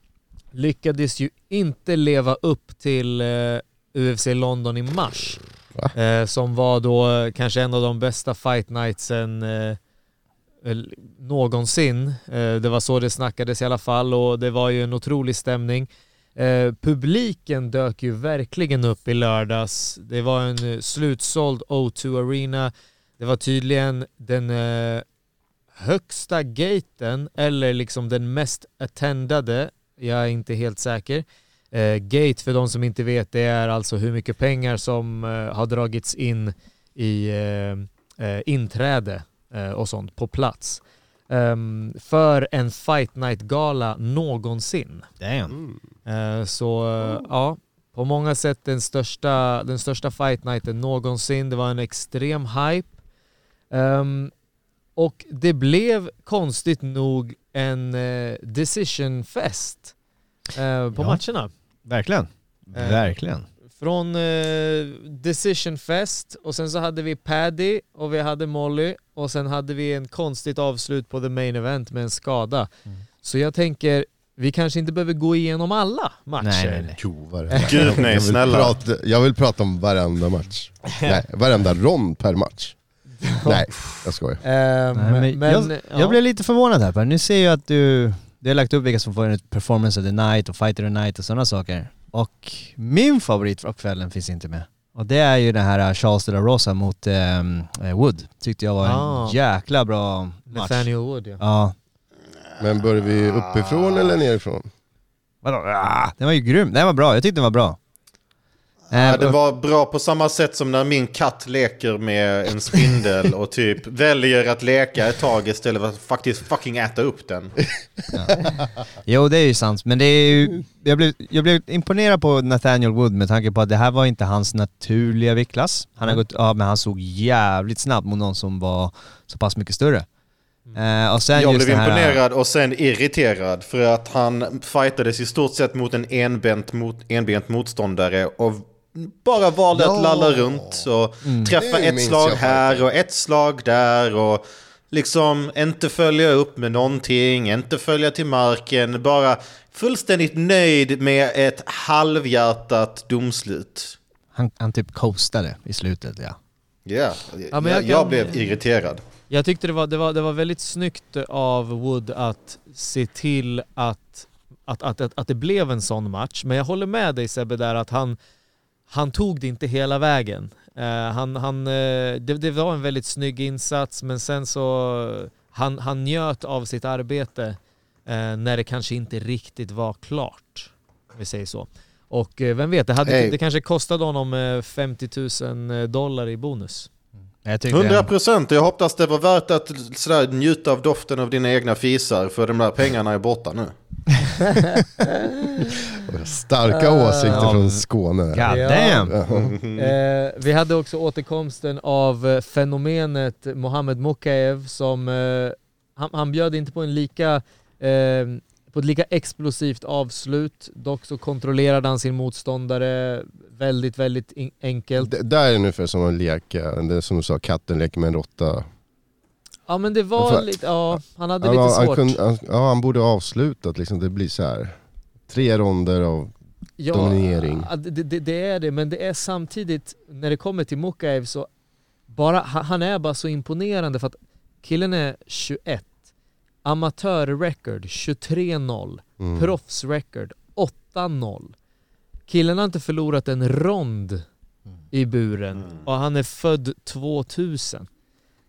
lyckades ju inte leva upp till eh, U F C London i mars. Eh, som var då eh, kanske en av de bästa fight nightsen eh, någonsin. Eh, det var så det snackades i alla fall, och det var ju en otrolig stämning. Eh, publiken dök ju verkligen upp i lördags. Det var en eh, slutsåld O två Arena. Det var tydligen den eh, högsta gaten, eller liksom den mest attendade. Jag är inte helt säker. Eh, gate, för de som inte vet, det är alltså hur mycket pengar som eh, har dragits in i eh, eh, inträde eh, och sånt på plats. Um, för en Fight Night-gala någonsin. Damn. Mm. Eh, så eh, ja, på många sätt den största, den största Fight Nighten någonsin. Det var en extrem hype. Um, och det blev konstigt nog en eh, decision-fest eh, på ja, matcherna. Verkligen. Eh, Verkligen. Från eh, decision-fest, och sen så hade vi Paddy och vi hade Molly, och sen hade vi en konstigt avslut på the main event med en skada. Mm. Så jag tänker, vi kanske inte behöver gå igenom alla matcher. Nej, nej, nej. Jo, Gud, nej, snälla. Jag vill, prata, jag vill prata om varenda match. Nej, varenda rond per match. Nej, jag skojar. Um, Nej, men, men, jag jag ja. blev lite förvånad här, Per. Nu ser jag att du, du har lagt upp vilka som får en performance of the night och fighter of the night och sådana saker. Och min favorit för kvällen finns inte med. Och det är ju den här Charles de la Rosa mot um, Wood. Tyckte jag var ah. en jäkla bra match. Nathaniel Wood, ja. ja. Men börjar vi uppifrån eller nerifrån? Vadå? Den var ju grym. Den var bra. Jag tyckte den var bra. Ja, det var bra på samma sätt som när min katt leker med en spindel och typ väljer att leka ett tag istället för att faktiskt fucking äta upp den. Ja. Jo, det är ju sant. Men det är ju, jag, blev, jag blev imponerad på Nathaniel Wood med tanke på att det här var inte hans naturliga viktklass. Han har gått av, ja, men han såg jävligt snabbt mot någon som var så pass mycket större. Uh, och sen jag just blev här, imponerad och sen irriterad för att han fightades i stort sett mot en enbent, mot, enbent motståndare och bara valde ja. att lalla runt och mm. träffa ett slag här och ett slag där och liksom inte följa upp med någonting, inte följa till marken, bara fullständigt nöjd med ett halvhjärtat domslut. Han, han typ coastade i slutet, ja. Yeah. Ja, men jag, jag, jag kan... blev irriterad. Jag tyckte det var, det var, det var väldigt snyggt av Wood att se till att, att, att, att, att det blev en sån match. Men jag håller med dig, Sebbe, där att han, han tog det inte hela vägen. Uh, han, han, uh, det, det var en väldigt snygg insats, men sen så han, han njöt av sitt arbete uh, när det kanske inte riktigt var klart, om vi säger så. Och uh, vem vet, det, hade, hey. det kanske kostade honom uh, femtio tusen dollar i bonus. hundra procent, jag hoppas det var värt att sådär njuta av doften av dina egna fisar, för de där pengarna är borta nu. Starka åsikter uh, från Skåne. Ja. uh, vi hade också återkomsten av fenomenet Mohammed Mokaev, som uh, han, han bjöd inte på en lika uh, på ett lika explosivt avslut. Dock så kontrollerade han sin motståndare väldigt, väldigt in- enkelt. Det där är ungefär som en leka. Det är som du sa, katten leker med en råtta. Ja, men det var för, lite... Ja, han hade han, lite svårt. Han kunde, han, ja, han borde ha avslutat. Liksom, det blir så här. Tre ronder av ja, dominering. Det, det, det är det, men det är samtidigt... När det kommer till Mokaev så... Bara, han är bara så imponerande för att killen är tjugoett. Amatörrekord tjugotre noll, mm. proffsrekord åtta noll. Killen har inte förlorat en rond i buren. Mm. Och han är född tvåtusen.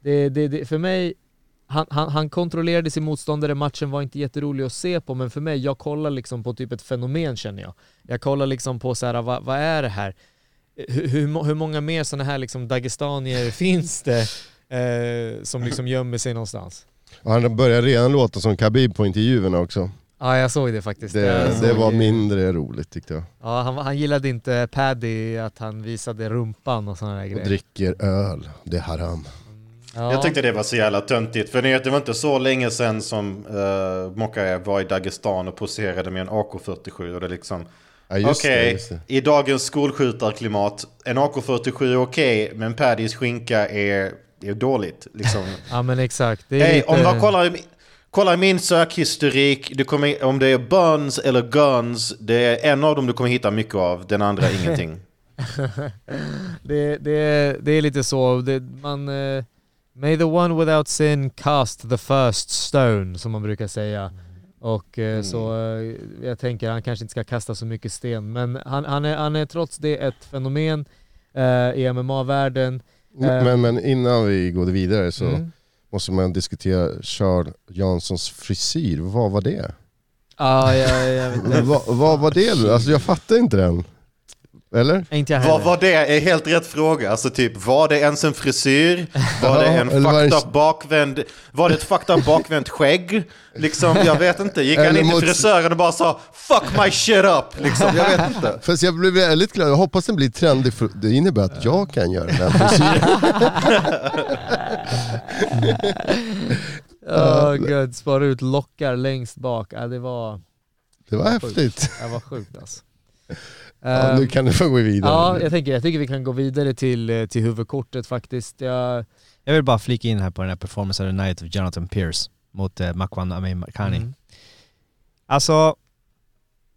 Det, det, det, för mig... Han, han, han kontrollerade sin motståndare. Matchen var inte jätterolig att se på, men för mig, jag kollar liksom på typ ett fenomen, känner jag. Jag kollar liksom på så här, vad, vad är det här? Hur, hur, hur många mer sådana här liksom dagestanier finns det eh, som liksom gömmer sig någonstans? Och han börjar redan låta som Khabib på intervjuerna också. Ja, jag såg det faktiskt. Det, det var mindre roligt, tyckte jag. Ja, han, han gillade inte Paddy, att han visade rumpan och sådana här grejer. Och dricker öl, det är haram. Ja. Jag tyckte det var så jävla töntigt, för det var inte så länge sedan som uh, Mokaev var i Dagestan och poserade med en A K fyrtiosju och det liksom, ja, okej, okay, i dagens skolskjutarklimat, en A K fyrtiosju är okej, okay, men Paddys skinka är, är dåligt. Liksom. Ja, men exakt. Det är hey, lite... Om man kollar, kollar min sökhistorik, du kommer, om det är Burns eller Guns, det är en av dem du kommer hitta mycket av, den andra ingenting. det, det, det är lite så, det, man... Eh... May the one without sin cast the first stone, som man brukar säga. Och eh, mm. så eh, jag tänker han kanske inte ska kasta så mycket sten. Men han, han, är, han är trots det ett fenomen eh, i M M A-världen. Eh. Men, men innan vi går vidare så mm. måste man diskutera Charles Janssons frisyr. Vad var det? Ah, jag, jag vet inte. Va, vad var det? Alltså, jag fattar inte den. Eller? Inte vad var det? Är helt rätt fråga. Alltså typ, var det ens en frisyr? Var det en fakta bakvänd? Var det ett fakta bakvänd skägg? Liksom, jag vet inte. Gick han in mot... till frisören och bara sa fuck my shit up? Liksom, jag vet inte. Fast jag blev väldigt glad. Jag hoppas den blir trendig. För det innebär att jag kan göra den frisyren. Åh, oh, gud. Spara ut lockar längst bak. Ja, det var... Det var, det var häftigt. Sjukt. Det var sjukt, alltså. Ja, nu kan du få gå vidare. Ja, jag tänker, jag tycker vi kan gå vidare till, till huvudkortet faktiskt. Jag... jag vill bara flika in här på den här performance of the night av Jonathan Pierce mot eh, Makwan Amekani. Mm. Alltså,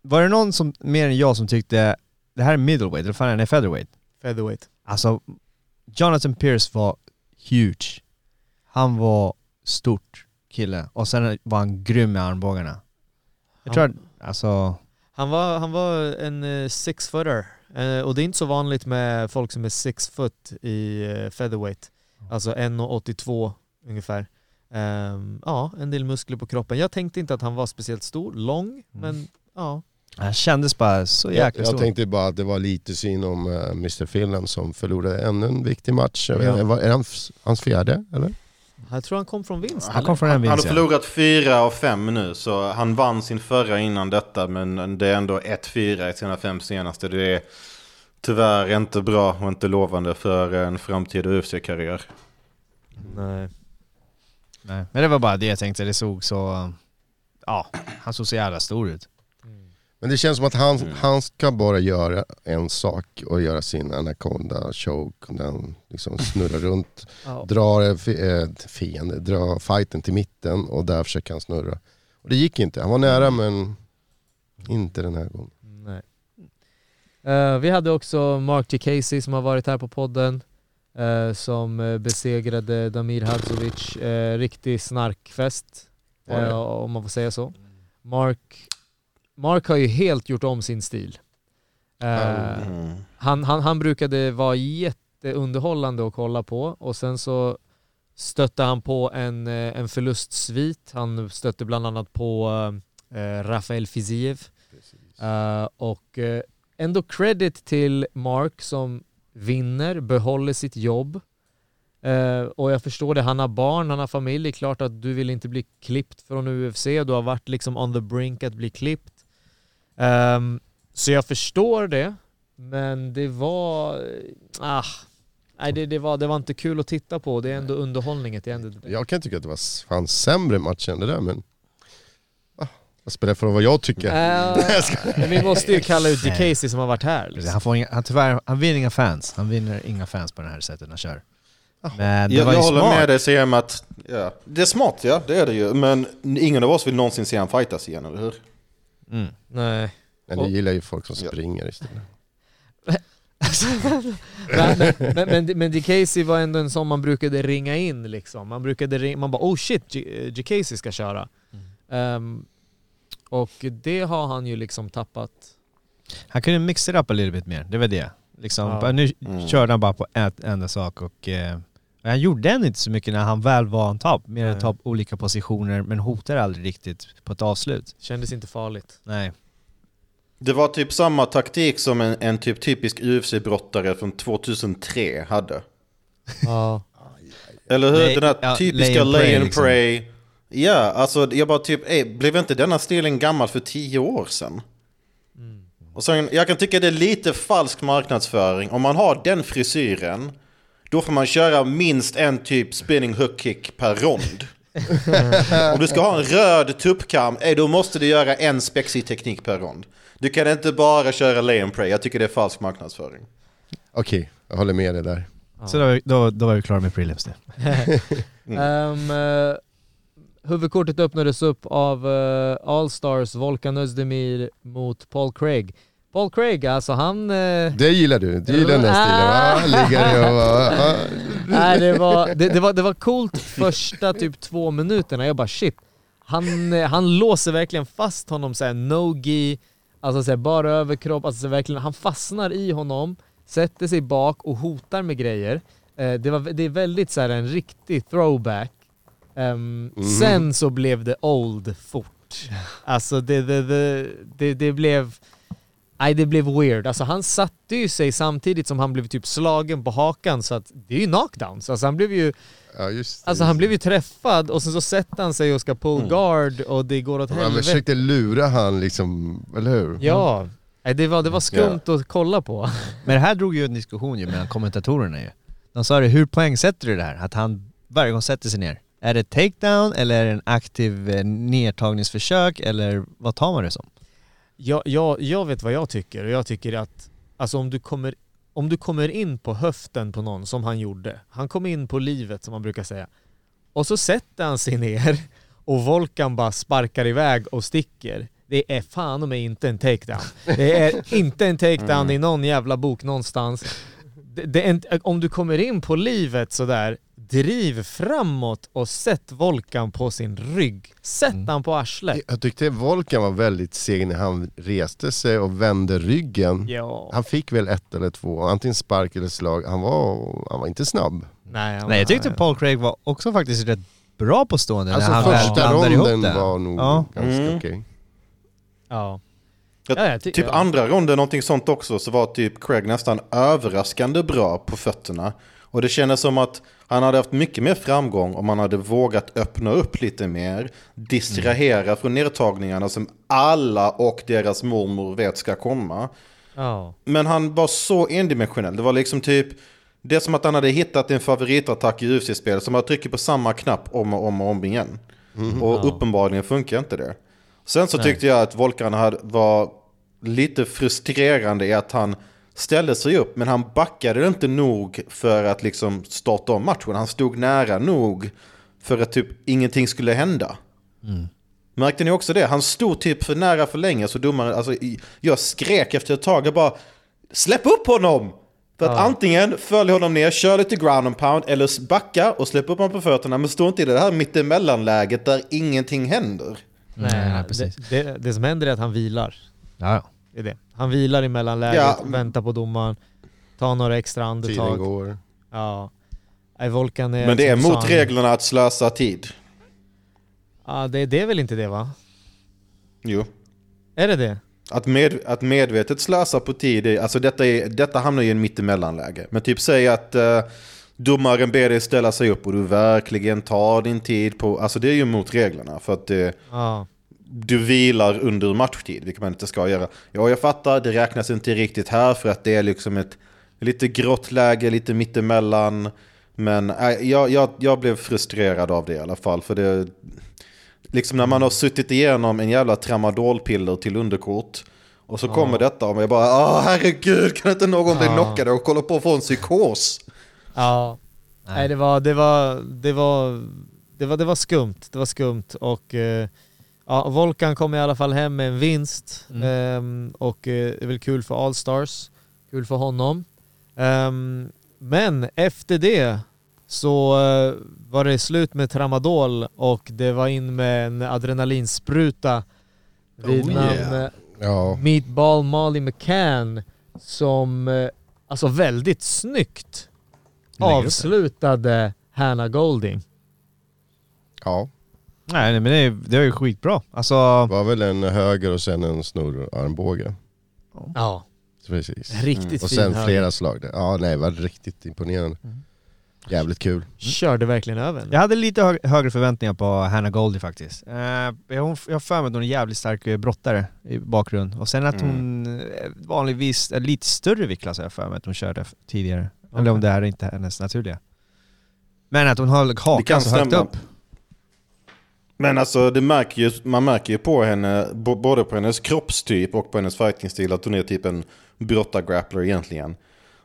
var det någon som, mer än jag, som tyckte det här är middleweight, eller fan är det featherweight? Featherweight. Alltså, Jonathan Pierce var huge. Han var stort kille. Och sen var han grym med armbågarna. Jag tror att, alltså... Han var, han var en six-footer. Eh, och det är inte så vanligt med folk som är six foot i eh, featherweight. Alltså en åttiotvå ungefär. Eh, ja, en del muskler på kroppen. Jag tänkte inte att han var speciellt stor, lång, mm. men ja. Han kändes bara så jäkla stor. Jag, jag tänkte bara att det var lite synd om uh, mister Philham som förlorade ännu en viktig match. Ja. Är, är han f- hans fjärde, eller? Jag tror han kom från vinst. Han, kom från en vinst, han, han har förlorat fyra av fem nu. Så han vann sin förra innan detta. Men det är ändå ett fyra i sina fem senaste. Det är tyvärr inte bra och inte lovande för en framtida U F C-karriär. Nej. Nej. Men det var bara det jag tänkte. Det såg så... Ja, han såg så jävla stor ut. Mm. Men det känns som att han, mm. han ska bara göra en sak och göra sin anaconda choke. Den liksom snurrar runt, oh. drar fienden, drar fighten till mitten och där försöker han snurra. Och det gick inte. Han var nära, men inte den här gången. Nej. Uh, vi hade också Mark T. Casey som har varit här på podden uh, som besegrade Damir Hadzovic. Uh, riktig snarkfest, mm. uh, om man får säga så. Mark... Mark har ju helt gjort om sin stil. Uh, mm. han, han, han brukade vara jätteunderhållande att kolla på. Och sen så stötte han på en, en förlustsvit. Han stötte bland annat på uh, Rafael Fiziev. Uh, och uh, ändå credit till Mark som vinner, behåller sitt jobb. Uh, och jag förstår det, han har barn, han har familj. Det är klart att du vill inte bli klippt från U F C. Du har varit liksom on the brink att bli klippt. Um, så jag förstår det, men det var ah, nej, det, det, var, det var inte kul att titta på. Det är ändå underhållningen. Jag kan tycka att det var fan sämre match än det där, men ah, jag spelar för vad jag tycker. Uh, vi måste ju kalla ut Casey som har varit här. Liksom. Han, får inga, han, tyvärr, han vinner inga fans. Han vinner inga fans på den här sättet han kör. Men det jag var jag håller smart. Med dig, C M, att ja, det är smart, ja, det är det ju. Men ingen av oss vill någonsin se han fightas igen, eller hur? Mm. Nej. Men det gillar ju folk som springer istället. men, men, men, men, men D. Casey var ändå en som man brukade ringa in liksom. Man brukade ringa, man bara, oh shit, D. G- Casey ska köra. Mm. Um, och det har han ju liksom tappat. Han kunde mixa det upp a little bit mer. Det var det. Liksom, ja. Nu mm. körde han bara på ett enda sak. Och eh, han gjorde den inte så mycket när han väl var en topp. Mer en topp olika positioner, men hotar aldrig riktigt på ett avslut. Kändes inte farligt. Nej. Det var typ samma taktik som en, en typ typisk U F C-brottare från tjugohundratre hade. Ja. Eller hur? Lay, den här ja, typiska lay and pray. Lay and pray. Liksom. Ja, alltså jag bara typ, ey, blev inte denna stilen gammal för tio år sedan? Mm. Och sen, jag kan tycka det är lite falsk marknadsföring. Om man har den frisyren, då får man köra minst en typ spinning hook kick per rond. Om du ska ha en röd tuppkam, ey, då måste du göra en spexig teknik per rond. Du kan inte bara köra lay and pray. Jag tycker det är falsk marknadsföring. Okej, okay, jag håller med dig där. Ah. Så då, då, då var vi klara med prelims det. mm. um, uh, huvudkortet öppnades upp av uh, Allstars Volkan Özdemir mot Paul Craig. Paul Craig, alltså han... Uh, det gillar du. Det gillar den där stilen. Ligger och... Det var coolt första typ två minuterna. Jag bara shit. Han, han låser verkligen fast honom. Såhär no-gi. Alltså såhär bara överkropp. Alltså verkligen, han fastnar i honom. Sätter sig bak och hotar med grejer. Eh, det, var, det är väldigt så här en riktig throwback. Um, mm. Sen så blev det old fort. Alltså det, det, det, det, det blev... Nej, det blev weird. Alltså han satte ju sig samtidigt som han blev typ slagen på hakan. Så att det är ju knockdowns. Alltså han blev ju... Ja, just det, alltså just han blev ju träffad och sen så sätter han sig och ska pull mm. guard och det går åt helvete. Han försökte lura han liksom, eller hur? Ja. Det var, det var skumt yeah. att kolla på. Men det här drog ju en diskussion ju mellan kommentatorerna ju. De sa det, hur poängsätter du det här? Att han varje gång sätter sig ner. Är det takedown eller är det en aktiv eh, nedtagningsförsök? Eller vad tar man det som? Jag, jag, jag vet vad jag tycker. Jag tycker att alltså om, du kommer, om du kommer in på höften på någon som han gjorde. Han kom in på livet som man brukar säga. Och så sätter han sig ner och Volkan bara sparkar iväg och sticker. Det är fan om inte en takedown. Det är inte en takedown mm. i någon jävla bok någonstans. Det, det en, om du kommer in på livet så där, driv framåt och sätt Volkan på sin rygg. Sätt mm. han på arslet. Jag tyckte Volkan var väldigt seg när han reste sig och vände ryggen. Ja. Han fick väl ett eller två. Antingen spark eller slag. Han var, han var inte snabb. Nej, var, Nej jag tyckte Paul Craig var också faktiskt rätt bra på stående. Alltså han första ronden var nog ja. ganska mm. okej. Okay. Ja. Jag, ja, jag ty- typ ja. andra ronden någonting sånt också, så var typ Craig nästan överraskande bra på fötterna och det kändes som att han hade haft mycket mer framgång om han hade vågat öppna upp lite mer, distrahera mm. från nedtagningarna som alla och deras mormor vet ska komma. Oh. Men han var så endimensionell. Det var liksom typ det är som att han hade hittat en favoritattack i U F C-spel som han trycker på samma knapp om och om och om igen. Mm. Och oh. uppenbarligen funkar inte det. Sen så tyckte Nej. jag att Volkan hade, var lite frustrerande i att han ställde sig upp men han backade inte nog för att liksom starta om matchen. Han stod nära nog för att typ ingenting skulle hända. Mm. Märkte ni också det? Han stod typ för nära för länge så domaren, alltså, jag skrek efter ett tag och bara släpp upp honom! För att ja. antingen följ honom ner, kör lite ground and pound eller backa och släpp upp honom på fötterna men stå inte i det här mittemellanläget där ingenting händer. Nej, nej, precis. Det, det, det som händer är att han vilar. Ja. Det är det. Han vilar i mellanläget, ja. väntar på domaren, tar några extra andetag. Tiden går. Ja. Volkan är, men det är mot san... reglerna att slösa tid. Ja, det, det är väl inte det va? Jo. Är det det? Att, med, att medvetet slösa på tid, alltså detta, är, detta hamnar ju i en mittemellanläge. Men typ säg att uh, domaren ber dig ställa sig upp och du verkligen tar din tid på... Alltså det är ju mot reglerna för att det, ja. du vilar under matchtid, vilket man inte ska göra. Ja, jag fattar, det räknas inte riktigt här för att det är liksom ett lite grått läge, lite mittemellan. Men äh, jag, jag, jag blev frustrerad av det i alla fall. För det liksom när man har suttit igenom en jävla tramadolpiller till underkort... Och så ja. kommer detta och jag bara, ah, herregud, kan inte någon bli ja. knockad och kolla på och få en psykos? Ja. Nej. Nej, det var det var det var det var det var skumt. Det var skumt och eh, ja, Volkan kom i alla fall hem med en vinst mm. ehm, och eh, det är väl kul för Allstars, kul för honom. Ehm, men efter det så eh, var det slut med tramadol och det var in med en adrenalinspruta vid namn oh, yeah. ja. Meatball Molly McCann som alltså väldigt snyggt avslutade Hannah Golding. Ja. Nej, men det, det var ju skitbra. Alltså... Det var väl en höger och sen en snurrarmbåge. Ja. Precis. Riktigt mm. Och sen flera höger. Slag. Där. Ja, nej, det var riktigt imponerande. Mm. Jävligt kul. Körde verkligen över. Jag hade lite hö- högre förväntningar på Hannah Goldie faktiskt. Eh, hon, jag har för mig att hon är jävligt stark brottare i bakgrund. Och sen att mm. hon vanligtvis är lite större viktklass jag för mig att hon körde tidigare. Okay. Eller om det här är inte hennes naturliga. Men att hon har hakan så högt upp. Men alltså det märker ju, man märker ju på henne både på hennes kroppstyp och på hennes fightingstil att hon är typ en brottargrappler egentligen.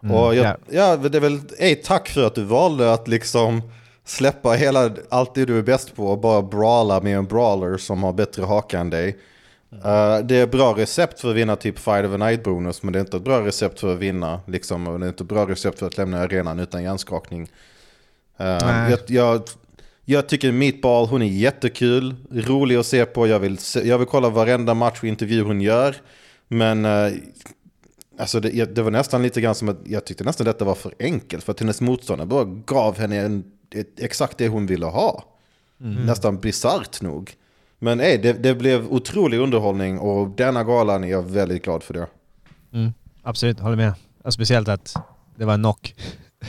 Mm, och jag, yeah. ja, det är väl ej, tack för att du valde att liksom släppa hela allt det du är bäst på och bara brawla med en brawler som har bättre haka än dig. Mm. Uh, det är bra recept för att vinna typ fight of the night bonus, men det är inte ett bra recept för att vinna liksom, och det är inte ett bra recept för att lämna arenan utan hjärnskakning. Uh, jag, jag Jag tycker Meatball, hon är jättekul, rolig att se på. Jag vill, se, jag vill kolla varenda match och intervju hon gör. Men eh, alltså det, det var nästan lite grann som att jag tyckte nästan detta var för enkelt. För att hennes motståndare bara gav henne en, ett, exakt det hon ville ha. Mm. Nästan bizarrt nog. Men eh, det, det blev otrolig underhållning och denna galan är jag väldigt glad för det. Mm, absolut, håller med. Speciellt att det var en knock.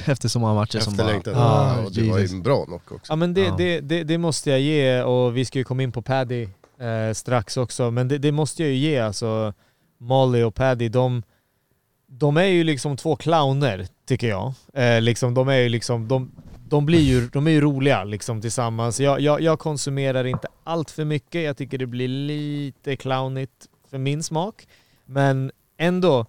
Efter så många matcher som bara... Ah, ja, och det Jesus. Var ju en bra knock också. Ja, men det, ah. det, det, det måste jag ge. Och vi ska ju komma in på Paddy eh, strax också. Men det, det måste jag ju ge. Alltså, Molly och Paddy, de, de är ju liksom två clowner, tycker jag. Eh, liksom, de är ju liksom... De, de, blir ju, de är ju roliga liksom, tillsammans. Jag, jag, jag konsumerar inte allt för mycket. Jag tycker det blir lite clownigt för min smak. Men ändå...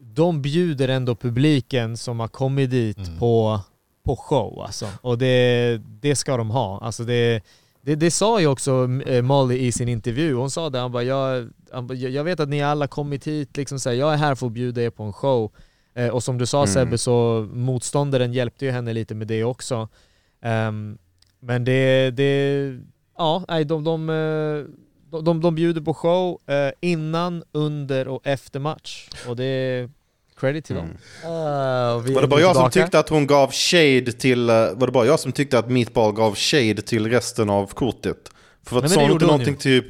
De bjuder ändå publiken som har kommit dit mm. på, på show. Alltså. Och det, det ska de ha. Alltså det, det, det sa ju också Molly i sin intervju. Hon sa det. Han bara, jag, jag vet att ni alla kommit hit. Liksom så här, jag är här för att bjuda er på en show. Eh, och som du sa mm. Sebbe, så motståndaren hjälpte ju henne lite med det också. Um, men det... det ja, nej, de... de uh, De, de, de bjuder på show eh, innan, under och efter match. Och det är credit till dem. Mm. Uh, var det bara jag tillbaka? som tyckte att hon gav shade till... Var det bara jag som tyckte att Meatball gav shade till resten av kortet? För att sa hon inte någonting typ...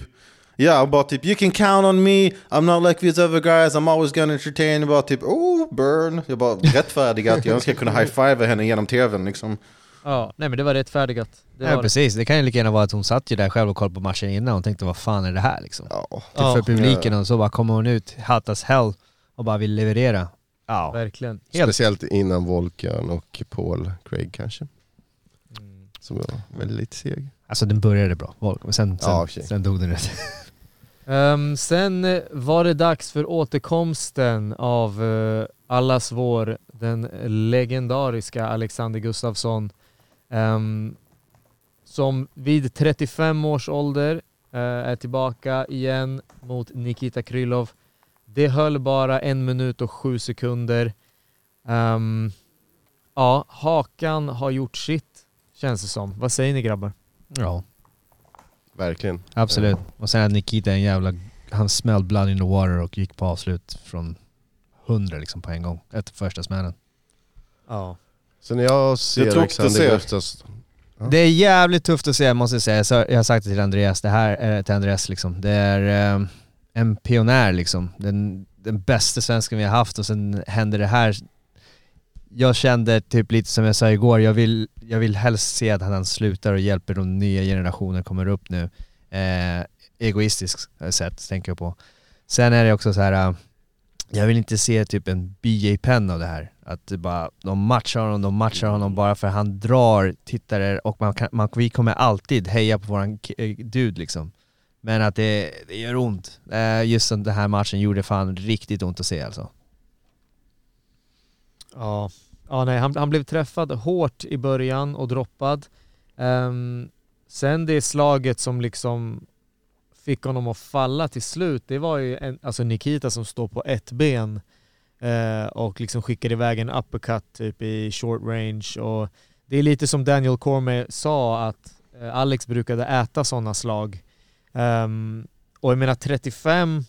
Ja, bara typ, you can count on me. I'm not like these other guys. I'm always gonna entertain. Jag bara typ, oh, burn. Jag bara rättfärdiga att jag önskar kunna high-fiva henne genom tvn liksom. Ja, nej men det var rättfärdigat. Det ja, var precis. Det kan ju lika gärna vara att hon satt ju där själv och kollade på matchen innan och tänkte, vad fan är det här liksom? Ja. Ja. För publiken och så bara kommer hon ut hot as hell och bara vill leverera. Ja, verkligen. Helt. Speciellt innan Volkan och Paul Craig kanske. Mm. Som var väldigt seg. Alltså den började bra, Volkan, men sen, sen, ja, sen dog den rätt. um, sen var det dags för återkomsten av uh, allas vår, den legendariska Alexander Gustafsson. Um, som vid trettiofem års ålder uh, är tillbaka igen mot Nikita Krylov. Det höll bara en minut och sju sekunder. Um, ja, hakan har gjort sitt, känns det som. Vad säger ni, grabbar? Ja, verkligen. Absolut. Och sen att Nikita är en jävla... Han smelled blood in the water och gick på avslut från hundra liksom på en gång. Efter första smällen. Ja. Så när jag ser det Alexander Gustafsson... Ja. Det är jävligt tufft att se, måste jag säga. Så jag har sagt det till Andreas. Det här är till Andreas liksom. Det är um, en pionjär liksom. Den, den bästa svensken vi har haft. Och sen händer det här. Jag kände typ lite som jag sa igår. Jag vill, jag vill helst se att han slutar och hjälper de nya generationer kommer upp nu. Eh, egoistiskt sätt tänker jag på. Sen är det också så här... Uh, jag vill inte se typ en B J-penn av det här. Att det bara, de matchar honom, de matchar honom bara för han drar tittare och man kan, man, vi kommer alltid heja på våran dude liksom. Men att det, det gör ont. Just den här matchen gjorde fan riktigt ont att se alltså. Ja, ja nej, han, han blev träffad hårt i början och droppad. Um, sen det slaget som liksom... fick honom att falla till slut. Det var ju en, alltså Nikita som står på ett ben eh, och liksom skickade iväg en uppercut typ i short range. Och det är lite som Daniel Cormier sa att eh, Alex brukade äta sådana slag. Um, och jag menar trettiofem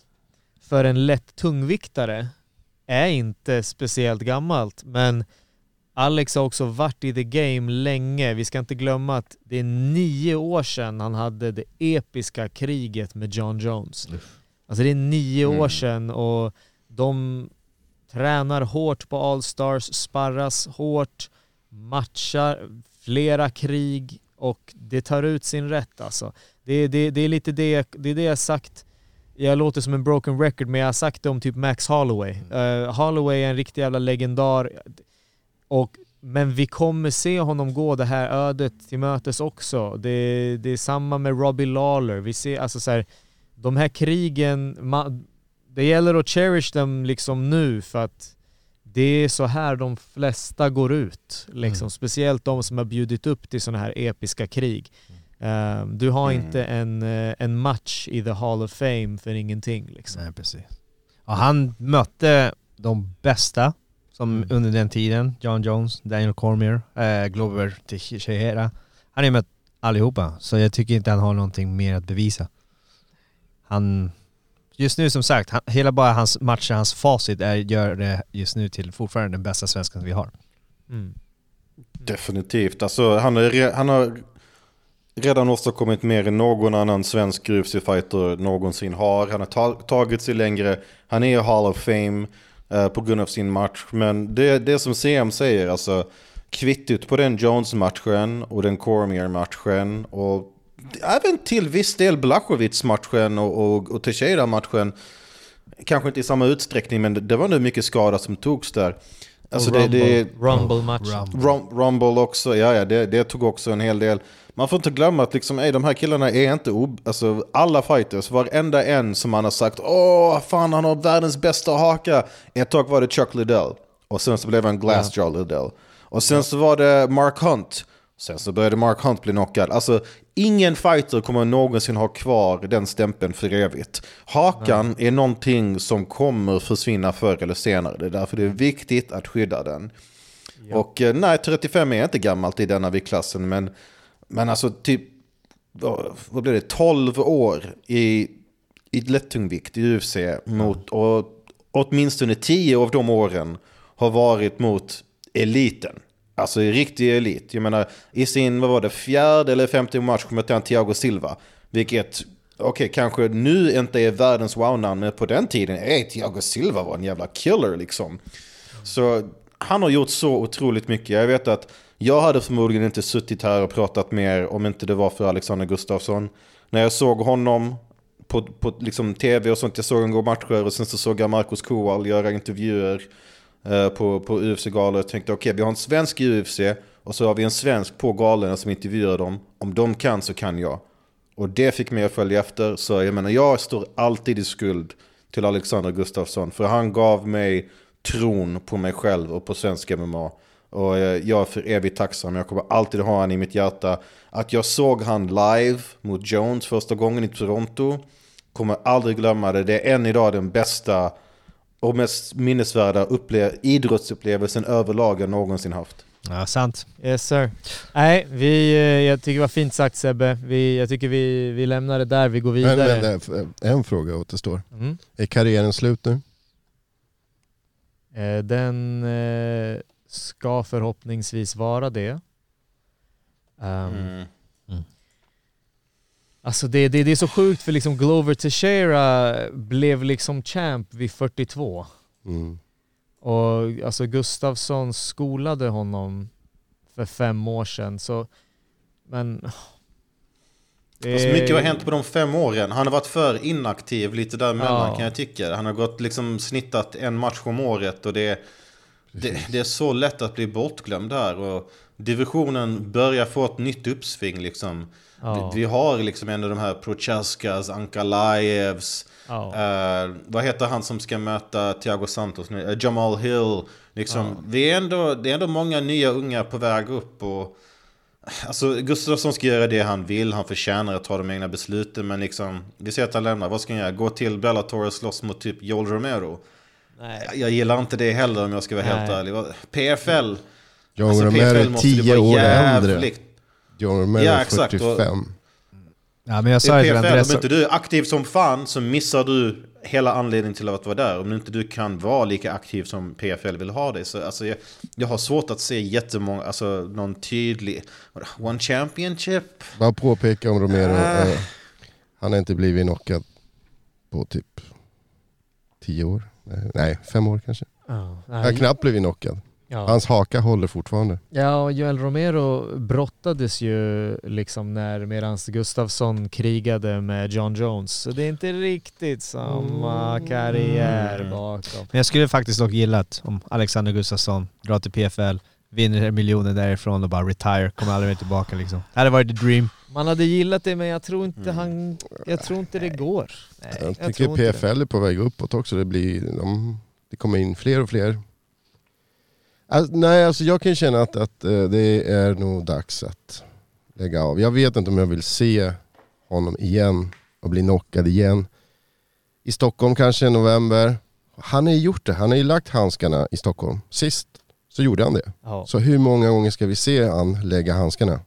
för en lätt tungviktare är inte speciellt gammalt, men Alex har också varit i the game länge. Vi ska inte glömma att det är nio år sedan han hade det episka kriget med John Jones. Alltså det är nio mm. år sedan, och de tränar hårt på Allstars, sparras hårt, matchar flera krig, och det tar ut sin rätt. Alltså. Det, det, det är lite det, det, är det jag sagt. Jag låter som en broken record, men jag har sagt det om typ Max Holloway. Mm. Uh, Holloway är en riktig jävla legendar. Och, men vi kommer se honom gå det här ödet till mötes också. Det, det är samma med Robbie Lawler. Vi ser, alltså så här, de här krigen, ma- det gäller att cherish dem liksom nu, för att det är så här de flesta går ut. Liksom. Mm. Speciellt de som har bjudit upp till såna här episka krig. Mm. Um, du har mm. inte en, en match i The Hall of Fame för ingenting. Liksom. Nej, precis. Och han mötte de bästa som mm. under den tiden. John Jones, Daniel Cormier, eh, Glover Teixeira. Han har mött allihopa. Så jag tycker inte han har någonting mer att bevisa. Han... Just nu, som sagt, han, hela bara hans matcher, hans facit är, gör det just nu till fortfarande den bästa svenskan vi har. Mm. Definitivt. Alltså, han, är, han har redan också kommit mer än någon annan svensk U F C-fighter någonsin har. Han har ta, tagit sig längre. Han är Hall of Fame eh, på grund av sin match. Men det, det som C M säger, alltså kvittet på den Jones-matchen och den Cormier-matchen och även till viss del Blachowicz-matchen och, och, och Teixeira-matchen, kanske inte i samma utsträckning, men det, det var nu mycket skada som togs där. Alltså Rumble, det, det, Rumble-matchen. Rumble. Rumble också, ja, ja det, det tog också en hel del. Man får inte glömma att liksom, ej, de här killarna är inte ob... Alltså, alla fighters, varenda en som man har sagt åh, fan, han har världens bästa haka. Ett tag var det Chuck Liddell, och sen så blev han Glassjaw Liddell. Och sen så var det Mark Hunt. Sen så började Mark Hunt bli knockad. Alltså, ingen fighter kommer någonsin ha kvar den stämpeln för evigt. Hakan Nej. är någonting som kommer försvinna förr eller senare. Det är därför det är viktigt att skydda den. Ja. Och nej, trettiofem är inte gammalt i denna viktklassen, men, men alltså typ vad blir det, tolv år i, i lättungvikt i U F C mot, och åtminstone tio av de åren har varit mot eliten. Alltså riktig elit. Jag menar, i sin, vad var det, fjärde eller femte match mötte han Thiago Silva. Vilket, okej, okay, kanske nu inte är världens wow-namn, men på den tiden, ey, Thiago Silva var en jävla killer liksom. Så han har gjort så otroligt mycket. Jag vet att jag hade förmodligen inte suttit här och pratat mer om inte det var för Alexander Gustafsson. När jag såg honom på, på liksom tv och sånt, jag såg honom gå matcher, och sen så såg jag Marcus Kowal göra intervjuer på, på U F C-galor, tänkte okej, okay, vi har en svensk i U F C och så har vi en svensk på galorna som intervjuar dem. Om de kan så kan jag. Och det fick mig att följa efter. Så jag menar, jag står alltid i skuld till Alexander Gustafsson, för han gav mig tron på mig själv och på svenska M M A. Och jag är för evigt tacksam. Jag kommer alltid ha han i mitt hjärta. Att jag såg han live mot Jones första gången i Toronto, kommer aldrig glömma det. Det är än idag den bästa och mest minnesvärda upple- idrottsupplevelsen överlag jag någonsin haft. Ja, sant. Yes, sir. Nej, vi, jag tycker det var fint sagt, Sebbe. Vi, jag tycker vi, vi lämnar det där, vi går vidare. Men, men, en fråga återstår. Mm. Är karriären slut nu? Eh, den eh, ska förhoppningsvis vara det. Um, mm. Mm. Alltså det, det, det är så sjukt, för liksom Glover Teixeira blev liksom champ vid fyrtiotvå. Mm. Och alltså Gustafsson skolade honom för fem år sedan. Så, men... Det... Alltså mycket har hänt på de fem åren. Han har varit för inaktiv lite däremellan, ja, kan jag tycka. Han har gått liksom snittat en match om året, och det, det, det är så lätt att bli bortglömd här. Och divisionen börjar få ett nytt uppsving liksom. Oh. Vi har liksom ändå de här Prochaskas, Ankalaevs, oh. eh, vad heter han som ska möta Thiago Santos nu? Jamal Hill liksom. Oh. Vi är ändå, det är ändå många nya unga på väg upp, och alltså Gustafsson ska göra det han vill, han förtjänar att ta de egna besluten, men liksom, vi ser att han lämnar. Vad ska jag göra? Gå till Bellator och slåss mot typ Joel Romero? Nej. Jag gillar inte det heller, om jag ska vara Nej. helt ärlig. P F L, Joel alltså, Romero P F L måste tio år äldre. John Romero, ja, exakt, fyrtiofem. Och, Ja, men jag sa ju P F L, om inte du är aktiv som fan så missar du hela anledningen till att vara där. Om inte du kan vara lika aktiv som P F L vill ha dig. Så, alltså, jag, jag har svårt att se jättemånga, alltså, någon tydlig One Championship. Bara påpeka om Romero. Äh. Eh, han har inte blivit knockad på typ tio år. Nej, fem år kanske. Oh, han har knappt blivit knockad. Ja. Hans haka håller fortfarande. Ja, och Joel Romero brottades ju liksom när medans Gustafsson krigade med John Jones. Så det är inte riktigt samma mm. karriär bakom. Men jag skulle faktiskt dock gillat om Alexander Gustafsson drar till P F L, vinner miljoner därifrån och bara retire, kommer aldrig tillbaka liksom. Det hade varit the dream. Man hade gillat det, men jag tror inte mm. han jag tror inte Nej. det går. Nej, jag, jag tycker jag P F L det. är på väg uppåt också. Det blir de, det kommer in fler och fler. Alltså, nej, alltså jag kan känna att, att uh, det är nog dags att lägga av. Jag vet inte om jag vill se honom igen och bli knockad igen. I Stockholm kanske i november. Han har ju gjort det. Han har ju lagt handskarna i Stockholm. Sist så gjorde han det. Ja. Så hur många gånger ska vi se han lägga handskarna?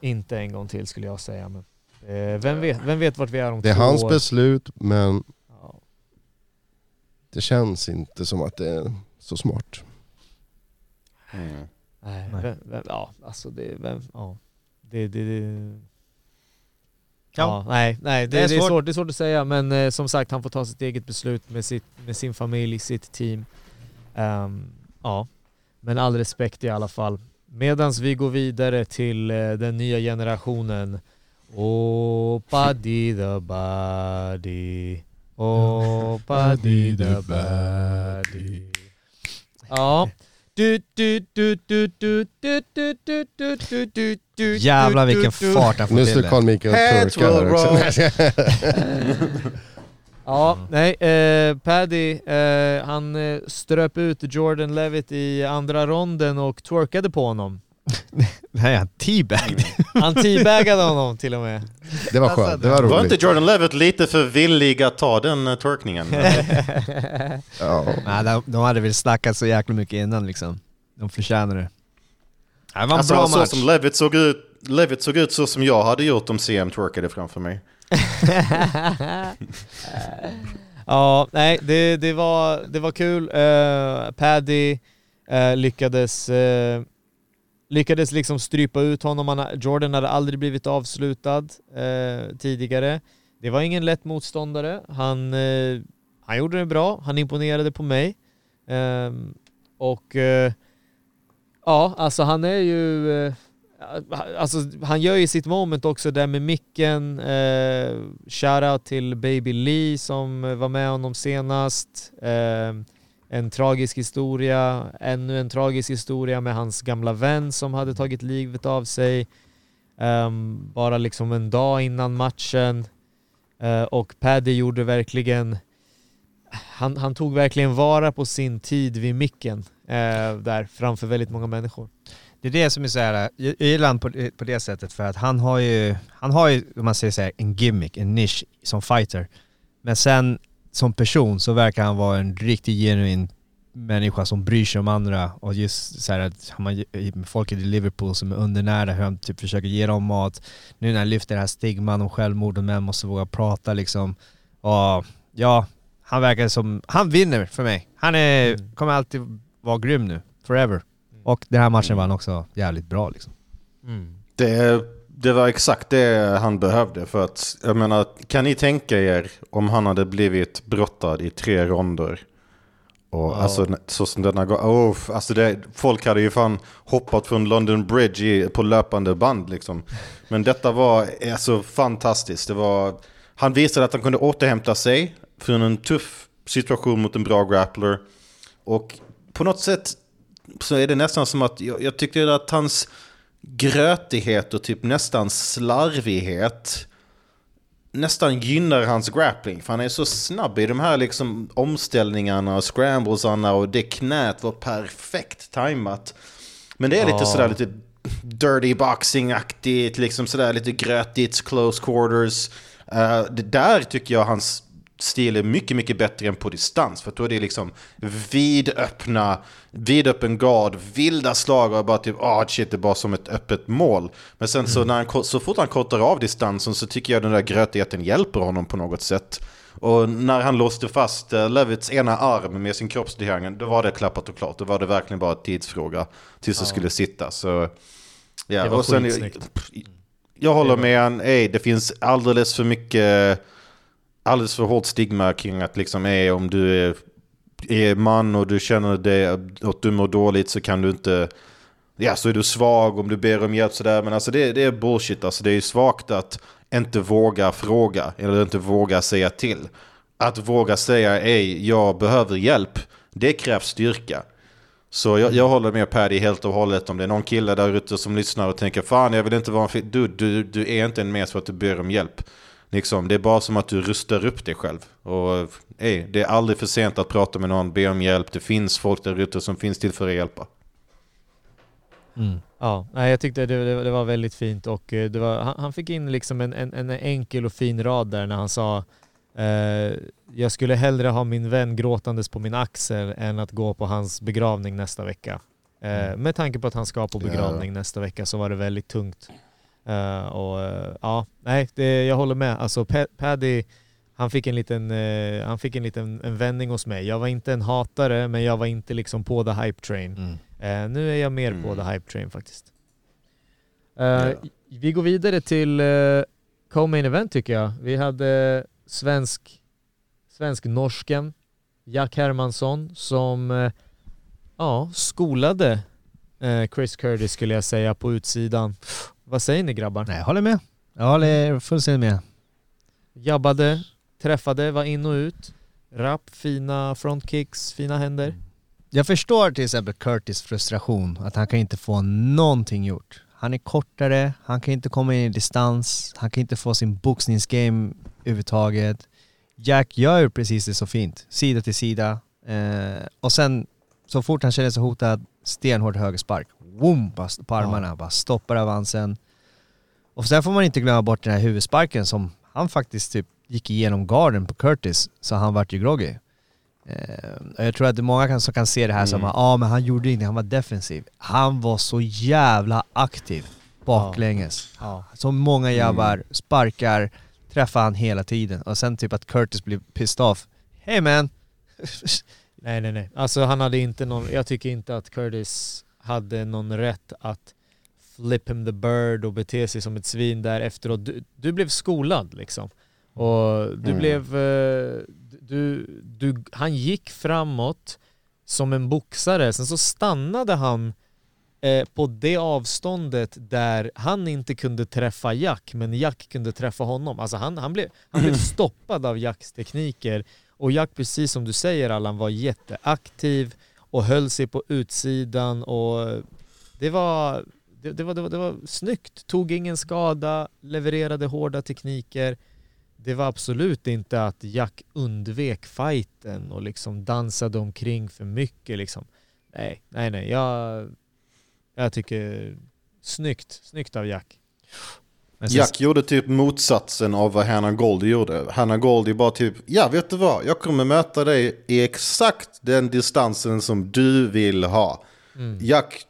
Inte en gång till skulle jag säga. Men, eh, vem, vet, vem vet vart vi är om två år? Det är hans beslut, men ja. Det känns inte som att det är så smart. Mm. Nej, vem, vem, ja, alltså det, vem, ja, det, det, det. Ja, nej, nej, det, det, är det är svårt, det är svårt att säga, men eh, som sagt, han får ta sitt eget beslut med sitt, med sin familj, sitt team. Um, ja, men all respekt i alla fall. Medans vi går vidare till eh, den nya generationen. Oh, Paddy the Buddy. Oh, Paddy the Buddy. Ja. Jävlar vilken fart han får till det. Nu skulle Carl Mikael torka där också. Ja, nej. Eh, Paddy, eh, han ströp ut Jordan Levitt i andra ronden och twerkade på honom. Nej, han teabaggade. Han teabaggade honom till och med. Det var skönt, det var roligt. Var inte Jordan Levitt lite för villig att ta den uh, twerkningen? oh. Nej, de, de hade väl snackat så jäkla mycket innan liksom. De förtjänade det. Det var en alltså, bra match. Så som Levitt såg ut, Levitt såg ut så som jag hade gjort om C M twerkade framför mig. Ja, nej, det, det, var, det var kul. Uh, Paddy uh, lyckades... Uh, Lyckades liksom strypa ut honom. Jordan hade aldrig blivit avslutad eh, tidigare. Det var ingen lätt motståndare. Han, eh, han gjorde det bra. Han imponerade på mig. Eh, och eh, ja, alltså han är ju... Eh, alltså han gör ju sitt moment också där med micken. Eh, shoutout till Baby Lee som var med honom senast. Eh, En tragisk historia, ännu en tragisk historia med hans gamla vän som hade tagit livet av sig um, bara liksom en dag innan matchen. Uh, och Paddy gjorde verkligen, han, han tog verkligen vara på sin tid vid micken uh, där framför väldigt många människor. Det är det som är så här, jag gillar han på, på det sättet för att han har ju, han har ju, om man säger så här, en gimmick, en nisch som fighter. Men sen som person så verkar han vara en riktigt genuin människa som bryr sig om andra. Och just så här att man, folk i Liverpool som är undernärda, hur han typ försöker ge dem mat. Nu när han lyfter det här stigman om självmord och män måste våga prata liksom. Och ja, han verkar som... Han vinner för mig. Han är, mm. kommer alltid vara grym nu. Forever. Och den här matchen mm. var också jävligt bra liksom. Mm. Det, det var exakt det han behövde för att, jag menar, kan ni tänka er om han hade blivit brottad i tre ronder och wow. alltså så som denna går, oh, alltså det, folk hade ju fan hoppat från London Bridge i, på löpande band liksom, men detta var alltså fantastiskt. Det var, han visade att han kunde återhämta sig från en tuff situation mot en bra grappler och på något sätt så är det nästan som att jag, jag tyckte att hans grötighet och typ nästan slarvighet nästan gynnar hans grappling, för han är så snabb i de här liksom omställningarna och scramblesarna och det knät var perfekt tajmat, men det är lite oh. sådär lite dirty boxing-aktigt liksom, sådär lite grötigt, close quarters. Uh, det där tycker jag hans stil är mycket, mycket bättre än på distans. För då är det liksom vidöppna, vidöppen gard, vilda slag och bara typ, ah oh, shit, det är bara som ett öppet mål. Men sen mm. så, när han, så fort han kortar av distansen så tycker jag den där grötigheten hjälper honom på något sätt. Och när han låste fast Lövits ena arm med sin kroppsdehäng, då var det klappat och klart. Då var det verkligen bara tidsfråga tills ja. det skulle sitta. Så, ja. Det var och sen, jag, jag håller med en, ej, det finns alldeles för mycket... alldeles för hårt stigma kring att liksom, ej, om du är, är man och du känner dig att du mår dåligt så kan du inte, ja, så är du svag om du ber om hjälp sådär. Men alltså det, det är bullshit, alltså det är ju svagt att inte våga fråga eller inte våga säga till. Att våga säga, ej, jag behöver hjälp, det krävs styrka. Så jag, jag håller med Paddy helt och hållet. Om det är någon kille där ute som lyssnar och tänker, fan jag vill inte vara en fi- du, du, du är inte en mes för att du ber om hjälp. Liksom, det är bara som att du rustar upp dig själv. Och ej, det är aldrig för sent att prata med någon, be om hjälp. Det finns folk där ute som finns till för att hjälpa. Mm. Ja, jag tyckte det, det var väldigt fint. Och det var, han, han fick in liksom en, en, en enkel och fin rad där när han sa eh, jag skulle hellre ha min vän gråtandes på min axel än att gå på hans begravning nästa vecka. Eh, med tanke på att han ska på begravning ja. nästa vecka så var det väldigt tungt. Uh, och uh, ja, nej, det, jag håller med. Alltså P- Paddy, han fick en liten, uh, han fick en liten en vändning hos mig. Jag var inte en hatare, men jag var inte liksom på the hype train. Mm. Uh, nu är jag mer mm. på the hype train faktiskt. Uh, ja. Vi går vidare till uh, co-main event tycker jag. Vi hade svensk, svensk norsken Jack Hermansson som uh, ja skolade uh, Chris Curtis skulle jag säga på utsidan. Vad säger ni grabbar? Nej, jag håller med. Jag håller fullständigt med. Jabbade, träffade, var in och ut. Rapp, fina frontkicks, fina händer. Jag förstår till exempel Curtis frustration. Att han kan inte få någonting gjort. Han är kortare, han kan inte komma in i distans. Han kan inte få sin boxningsgame överhuvudtaget. Jack gör precis det så fint. Sida till sida. Eh, och sen så fort han känner sig hotad, stenhård högerspark. Boom, på armarna, ja. bara stoppar avansen. Och sen får man inte glömma bort den här huvudsparken som han faktiskt typ gick igenom garden på Curtis, så han vart ju groggy. Eh, jag tror att det är många kan, som kan se det här mm. som att ah, men han gjorde ingenting, han var defensiv. Han var så jävla aktiv baklänges. Ja. Ja. Så många jävlar sparkar, träffar han hela tiden. Och sen typ att Curtis blir pissed off. Hey man! nej, nej, nej. Alltså han hade inte någon, jag tycker inte att Curtis hade någon rätt att flip him the bird och bete sig som ett svin där efteråt. Du, du blev skolad liksom. Och du mm. blev... Du, du, han gick framåt som en boxare. Sen så stannade han eh, på det avståndet där han inte kunde träffa Jack, men Jack kunde träffa honom. Alltså han, han, blev, han blev stoppad av Jacks tekniker. Och Jack, precis som du säger Allan, var jätteaktiv och höll sig på utsidan och det var det, det var det var det var snyggt, tog ingen skada, levererade hårda tekniker. Det var absolut inte att Jack undvek fighten och liksom dansade omkring för mycket liksom. Nej, nej nej, jag jag tycker snyggt, snyggt av Jack. Sen... Jack gjorde typ motsatsen av vad Hannah Golding gjorde. Hannah Golding bara typ, ja vet du vad, jag kommer möta dig i exakt den distansen som du vill ha. Mm. Jack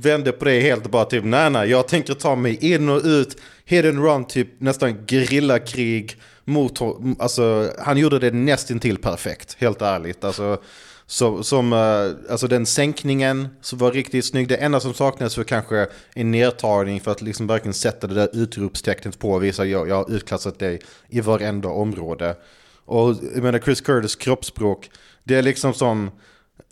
vände på det helt och bara typ, nej nej, jag tänker ta mig in och ut. Hit and run, typ nästan gerillakrig mot, alltså han gjorde det nästintill perfekt, helt ärligt. Alltså, så, som, alltså den sänkningen så var riktigt snygg. Det enda som saknades var kanske en nedtagning för att liksom verkligen sätta det där utropstecknet på och visa att jag, jag har utklassat dig i varenda område. Och jag menar Chris Curtis kroppsspråk, det är liksom som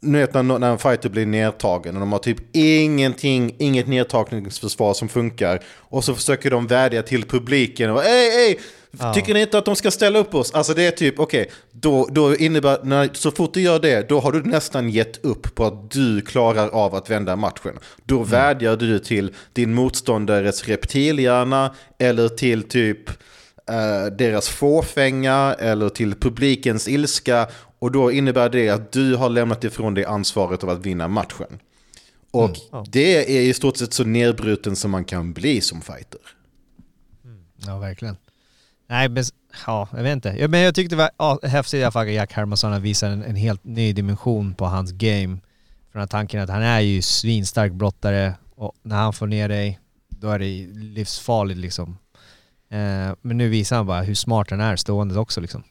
nu vet, när, när en fighter blir nedtagen och de har typ ingenting, inget nedtagningsförsvar som funkar och så försöker de vädja till publiken och ej, ej, ja. tycker ni inte att de ska ställa upp oss? Alltså det är typ, okej, okay, då, då innebär, när, så fort du gör det, då har du nästan gett upp på att du klarar av att vända matchen. Då mm. vädjar du till din motståndares reptilhjärna eller till typ eh, deras fåfänga eller till publikens ilska. Och då innebär det att du har lämnat ifrån dig ansvaret av att vinna matchen. Och mm. ja. det är i stort sett så nedbruten som man kan bli som fighter. Mm. Ja, verkligen. Nej, men Ja, jag vet inte. Ja, men jag tyckte det var ja, häftigt i alla fall att Jack Hermansson visade en, en helt ny dimension på hans game. Från den tanken att han är ju svinstark brottare och när han får ner dig då är det livsfarligt liksom. Eh, men nu visar han bara hur smart han är stående också liksom.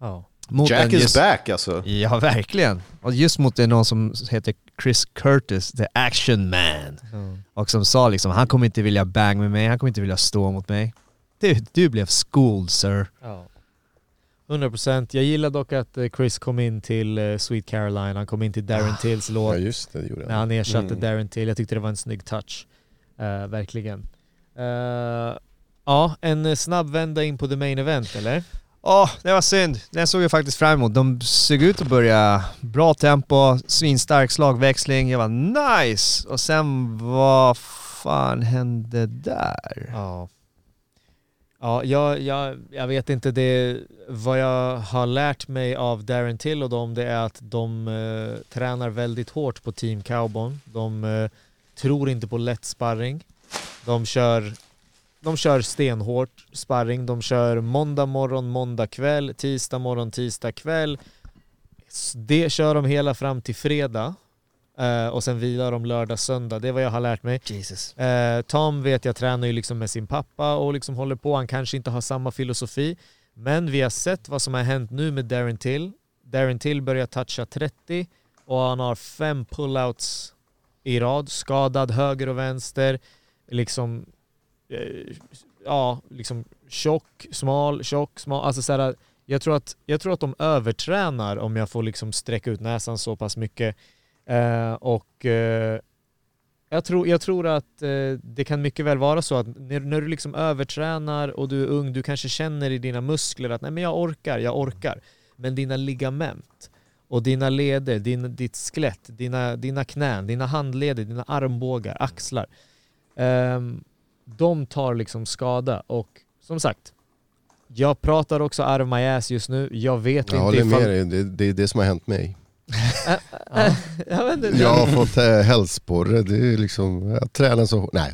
Ja. Mot Jack is just, back alltså. Ja, verkligen. Och just mot det, någon som heter Chris Curtis, the action man. Mm. Och som sa liksom, han kommer inte vilja bang med mig, han kommer inte vilja stå mot mig. Du, du blev schooled, sir. Ja. hundra procent. Jag gillar dock att Chris kom in till Sweet Caroline. Han kom in till Darren Tills låt. Ja, just det. Gjorde han. När han ersatte mm. Darren Till. Jag tyckte det var en snygg touch. Uh, verkligen. Uh, ja, en snabb vända in på the main event, eller? Ja, oh, det var synd. Den såg jag faktiskt fram emot. De såg ut att börja bra tempo, svinstark slagväxling. Jag var nice. Och sen, vad fan hände där? Ja. Ja, jag, jag, jag vet inte det. Vad jag har lärt mig av Darren Till och dem, det är att de eh, tränar väldigt hårt på Team Cowbon. De eh, tror inte på lätt sparring. De kör, de kör stenhårt sparring. De kör måndag morgon, måndag kväll, tisdag morgon, tisdag kväll. Det kör de hela fram till fredag. Uh, och sen vilar de lördag, söndag. Det är vad jag har lärt mig. Jesus. Uh, Tom vet jag tränar ju liksom med sin pappa och liksom håller på. Han kanske inte har samma filosofi. Men vi har sett vad som har hänt nu med Darren Till. Darren Till börjar toucha trettio och han har fem pullouts i rad. Skadad höger och vänster. Liksom, uh, ja, liksom tjock, smal, tjock, smal. Alltså så här, jag tror att, jag tror att de övertränar, om jag får liksom sträcka ut näsan så pass mycket. Uh, och uh, jag, tror, jag tror att uh, det kan mycket väl vara så att när, när du liksom övertränar och du är ung, du kanske känner i dina muskler att nej, men jag orkar, jag orkar. Men dina ligament och dina leder, din, ditt skelett, dina, dina knän, dina handleder, dina armbågar, axlar, um, de tar liksom skada. Och som sagt, jag pratar också out of my ass just nu. Jag vet jag inte ifall... med det, det är det som har hänt mig. Ja. Jag har fått äh, hälsporre. Det är liksom, jag tränar så. Nej,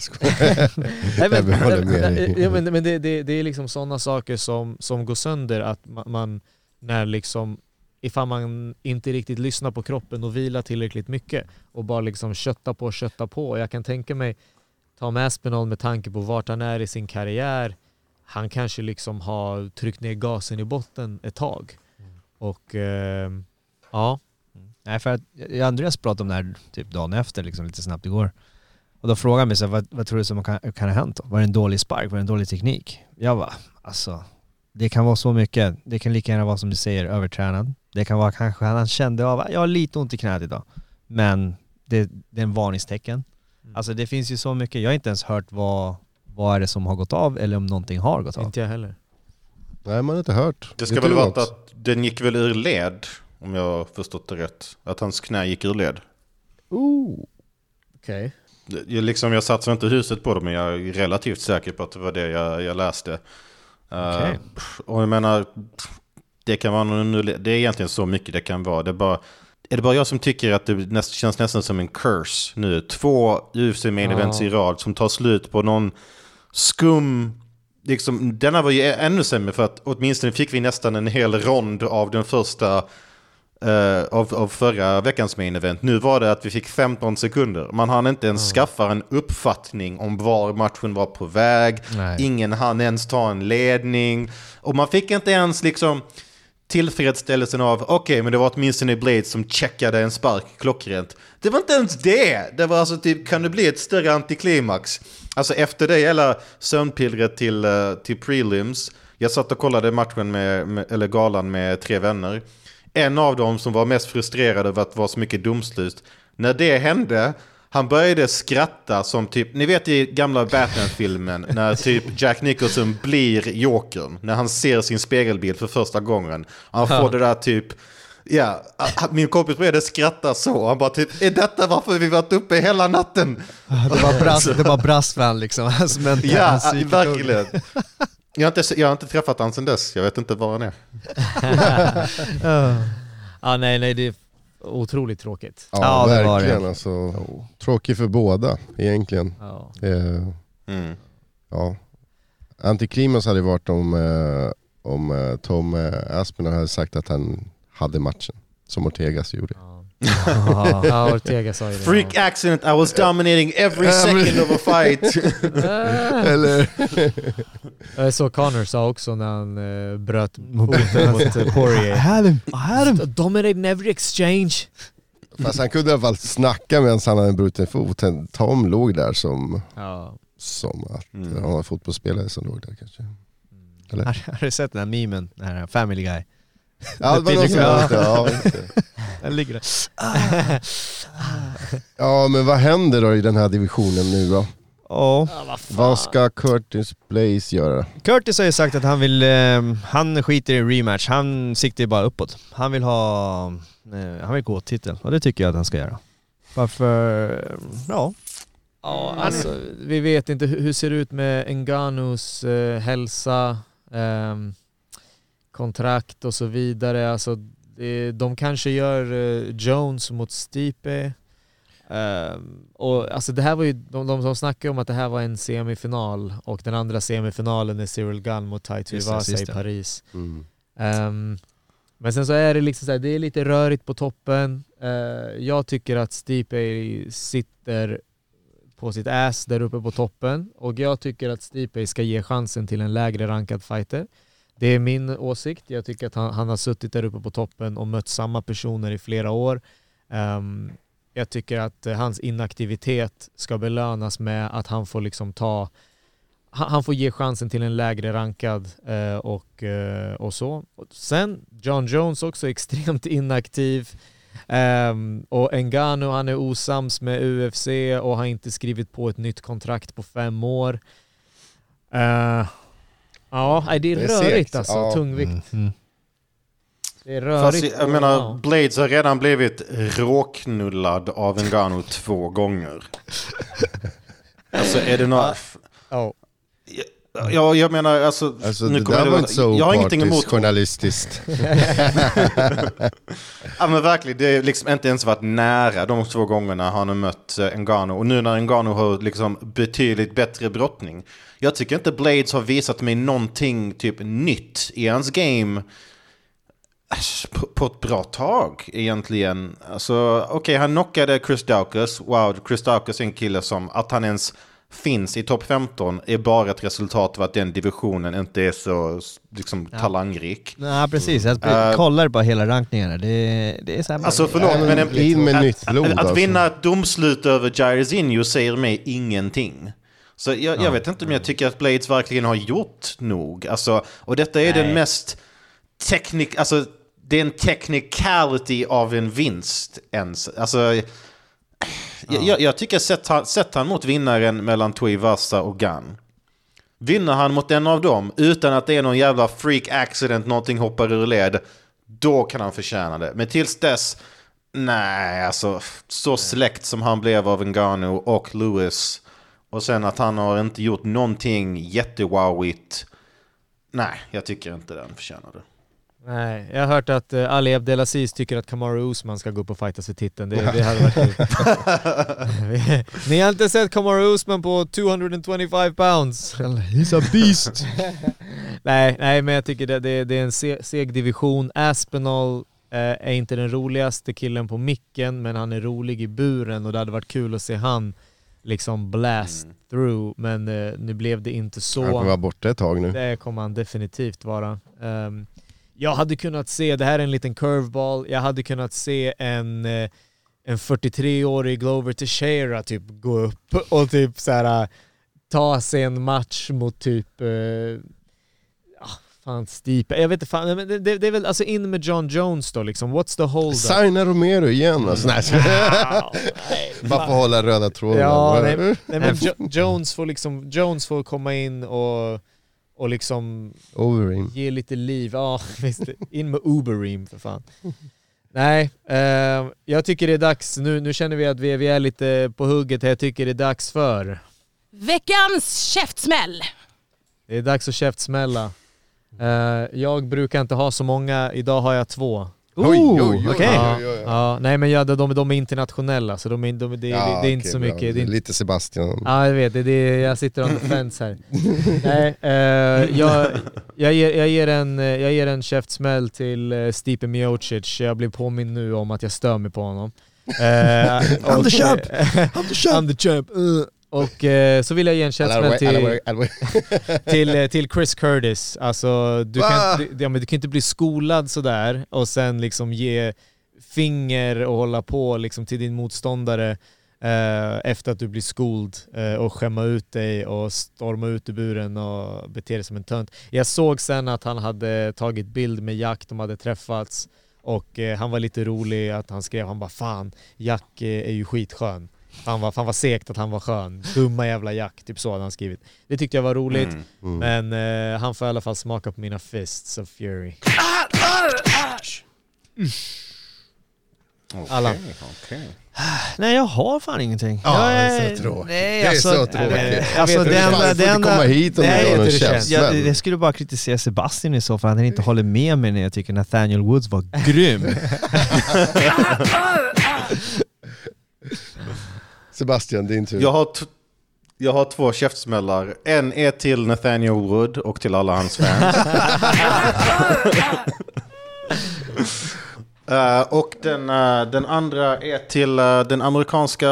Nej men, men, ja, men, men det, det, det är liksom sådana saker som, som går sönder. Att man, man när liksom, ifall man inte riktigt lyssnar på kroppen och vilar tillräckligt mycket och bara liksom kötta på, kötta på. Jag kan tänka mig ta med Aspinall med tanke på vart han är i sin karriär. Han kanske liksom har tryckt ner gasen i botten ett tag. Och eh, ja. Nej, för att Andreas pratade om det här typ dagen efter, liksom, lite snabbt igår. Och då frågade han mig så här, vad, vad tror du som kan, kan ha hänt då? Var det en dålig spark? Var det en dålig teknik? Jag bara, alltså, det kan vara så mycket. Det kan lika gärna vara som du säger, övertränad. Det kan vara kanske han kände av, jag har lite ont i knät idag. Men det, det är en varningstecken. Mm. Alltså det finns ju så mycket. Jag har inte ens hört vad, vad är det som har gått av eller om någonting har gått av. Inte jag heller. Nej, man har inte hört. Det ska väl vara att den gick väl ur led, om jag förstått det rätt. Att hans knä gick ur led. Ooh. Okej. Okay. Jag, liksom, jag satsade inte huset på det, men jag är relativt säker på att det var det jag, jag läste. Okay. Uh, och jag menar, det kan vara någon, det är egentligen så mycket det kan vara. Det är, bara, är det bara jag som tycker att det näst, känns nästan som en curse nu? Två U F C main events oh. i rad som tar slut på någon skum... Liksom, denna var ju ännu sämre, för att åtminstone fick vi nästan en hel rond av den första... Uh, av, av förra veckans main event. Nu var det att vi fick femton sekunder. Man hann inte ens mm. skaffa en uppfattning om var matchen var på väg. Nej. Ingen hann ens ta en ledning. Och man fick inte ens liksom tillfredsställelsen av okej, okay, men det var åtminstone Blade som checkade en spark klockrent. Det var inte ens det. Det var alltså typ, kan det bli ett större antiklimax? Alltså efter det hela sömnpillret till, till prelims. Jag satt och kollade matchen med, med, eller galan med tre vänner. En av dem som var mest frustrerad över att vara så mycket domslut. När det hände, han började skratta som typ... Ni vet i gamla Batman-filmen när typ Jack Nicholson blir Jokern. När han ser sin spegelbild för första gången. Han får det där typ... Ja, min kompis började skratta så. Han bara typ, är detta varför vi varit uppe hela natten? Det var brast, det var brast väl liksom. Men ja, verkligen. Jag har, inte, jag har inte träffat han sen dess. Jag vet inte var han är. ah, nej, nej, det är otroligt tråkigt. Ja, ja det verkligen. Var det. Alltså, oh. Tråkigt för båda, egentligen. Oh. Eh, mm. Ja. Antiklimas hade varit om eh, om Tom Aspinall hade sagt att han hade matchen som Ortegas gjorde. Ja, Ortega sa ju det. Freak accident, I was dominating every second of a fight. Eller så Connor sa också när han uh, bröt foten mot Poirier. I had him, I had him. Dominating every exchange. Fast han kunde i alla fall snacka medan han hade brutit foten. Tom låg där som ja. som att mm. han var fotbollsspelare som låg där kanske. Eller? Har, har du sett den här memen? Den här Family Guy. Ja, det var ja. Ja, den ligger där. Ja, men vad händer då i den här divisionen nu då? Oh. Ja, vad, vad ska Curtis Blaze göra? Curtis har ju sagt att han vill eh, han skiter i rematch. Han siktar bara uppåt. Han vill ha nej, han vill gå till titeln. Och det tycker jag att han ska göra. Varför? Ja. Ja, alltså vi vet inte hur, hur ser det ut med Enganos eh, hälsa. Eh, kontrakt och så vidare. Alltså, de kanske gör Jones mot Stipe. Och alltså det här var ju de, de som snackade om att det här var en semifinal och den andra semifinalen är Cyril Gunn mot Taito Ivasa i Paris. Mm. Um, men sen så är det liksom så här, det är lite rörigt på toppen. Uh, jag tycker att Stipe sitter på sitt ass där uppe på toppen och jag tycker att Stipe ska ge chansen till en lägre rankad fighter. Det är min åsikt. Jag tycker att han, han har suttit där uppe på toppen och mött samma personer i flera år. Um, jag tycker att hans inaktivitet ska belönas med att han får liksom ta... Han, han får ge chansen till en lägre rankad uh, och, uh, och så. Sen John Jones också extremt inaktiv. Um, och Ngannou, han är osams med U F C och har inte skrivit på ett nytt kontrakt på fem år. Uh, Ja, det är, det är rörigt sekt. Alltså, ja. Tungvikt. Mm. Det är rörigt. Fast jag menar, ja. Blades har redan blivit råknullad av Ngannou två gånger. Alltså, är det några... Ja, ja jag menar, alltså... alltså nu det där var inte så opartiskt journalistiskt. Ja, men verkligen, det är liksom inte ens varit nära de två gångerna han har mött Ngannou. Och nu när Ngannou har liksom betydligt bättre brottning. Jag tycker inte Blades har visat mig någonting typ nytt i hans game på, på ett bra tag egentligen. Alltså, okej, okay, han knockade Chris Daukaus. Wow, Chris Daukaus är en kille som att han ens finns i topp femton är bara ett resultat av att den divisionen inte är så liksom, ja. talangrik. Ja, precis. Jag uh, kollar bara hela rankningarna. Det, det är så här alltså, förlåt, men en, liksom, med att, nytt blod, att, alltså. Att vinna ett domslut över Jairzinho säger mig ingenting. Så jag, jag ja. vet inte om jag tycker att Blades verkligen har gjort nog. Alltså, och detta är Nej. den mest teknik... Alltså, det är en technicality av en vinst ens. Alltså, ja. jag, jag tycker sett han, sett han mot vinnaren mellan Tuivasa och Gunn. Vinner han mot en av dem utan att det är någon jävla freak accident, någonting hoppar ur led, då kan han förtjäna det. Men tills dess, nej, alltså så släkt som han blev av Ngannou och Lewis... Och sen att han har inte gjort någonting jättewowigt. Nej, jag tycker inte den förtjänar det. Nej, jag har hört att uh, Ali Abdelaziz tycker att Kamaru Usman ska gå upp och fightas i titeln. Det, det hade varit kul. Ni har inte sett Kamaru Usman på two twenty-five pounds. He's a beast. nej, nej, men jag tycker det, det, det är en se- seg division. Aspinall uh, är inte den roligaste killen på micken, men han är rolig i buren och det hade varit kul att se han liksom blast mm. through, men eh, nu blev det inte så. Han kommer vara borta ett tag nu. Det kommer han definitivt vara. Um, jag hade kunnat se, det här är en liten curveball, jag hade kunnat se en, eh, en fyrtiotre-årig Glover Teixeira typ gå upp och typ såhär ta sig en match mot typ eh, fan Stipe. Jag vet inte fan, men det, det, det är väl alltså in med John Jones då liksom. What's the hold up? Signa Romero igen alltså. Nej. Bara få hålla röda tråden. Ja, nej, nej, men jo- Jones får liksom Jones får komma in och och liksom Overeem. Ge lite liv. Ja, visst. In med Overeem för fan. Nej, eh, jag tycker det är dags nu nu känner vi att vi, vi är lite på hugget här. Jag tycker det är dags för veckans käftsmäll. Det är dags att käftsmälla. Uh, jag brukar inte ha så många. Idag har jag två. Oh, oj, oj, oj, okay. ja, ja, ja. Ja, nej men ja, de, de är internationella så de, de, de, de, ja, det, det är okay, inte så bra. Mycket. Det är lite Sebastian. Ja, jag vet det, det jag sitter on the fence här. Nej, eh, jag jag ger, jag ger en jag ger en käftsmäll till Stipe Miocic. Jag blir påminn nu om att jag stör mig på honom. Underköp. Underköp. Och eh, så vill jag ge en käftsmäll till, till, till Chris Curtis. Alltså, du, kan, du, ja, men du kan inte bli skolad sådär och sen liksom ge finger och hålla på liksom, till din motståndare eh, efter att du blir skold eh, och skämma ut dig och storma ut i buren och bete dig som en tönt. Jag såg sen att han hade tagit bild med Jack, de hade träffats och eh, han var lite rolig att han skrev, han bara fan, Jack eh, är ju skitskön. Han var, fan var segt att han var skön. Dumma jävla Jack, typ så hade han skrivit. Det tyckte jag var roligt. Mm, mm. Men eh, han får i alla fall smaka på mina fists of fury. Mm. Alla. Okay, okay. Nej, jag har fan ingenting. Ja, jag är, det är så tråkigt. Nej, alltså, det är så tråkigt. Alltså, det enda, det enda, hit och nej, det känns. Jag, jag skulle bara kritisera Sebastian i så fall. Han inte håller med mig när jag tycker Nathaniel Woods var grym. Sebastian, din tur. Jag har, t- jag har två käftsmällar. En är till Nathaniel Wood och till alla hans fans. uh, och den, uh, den andra är till uh, den amerikanska,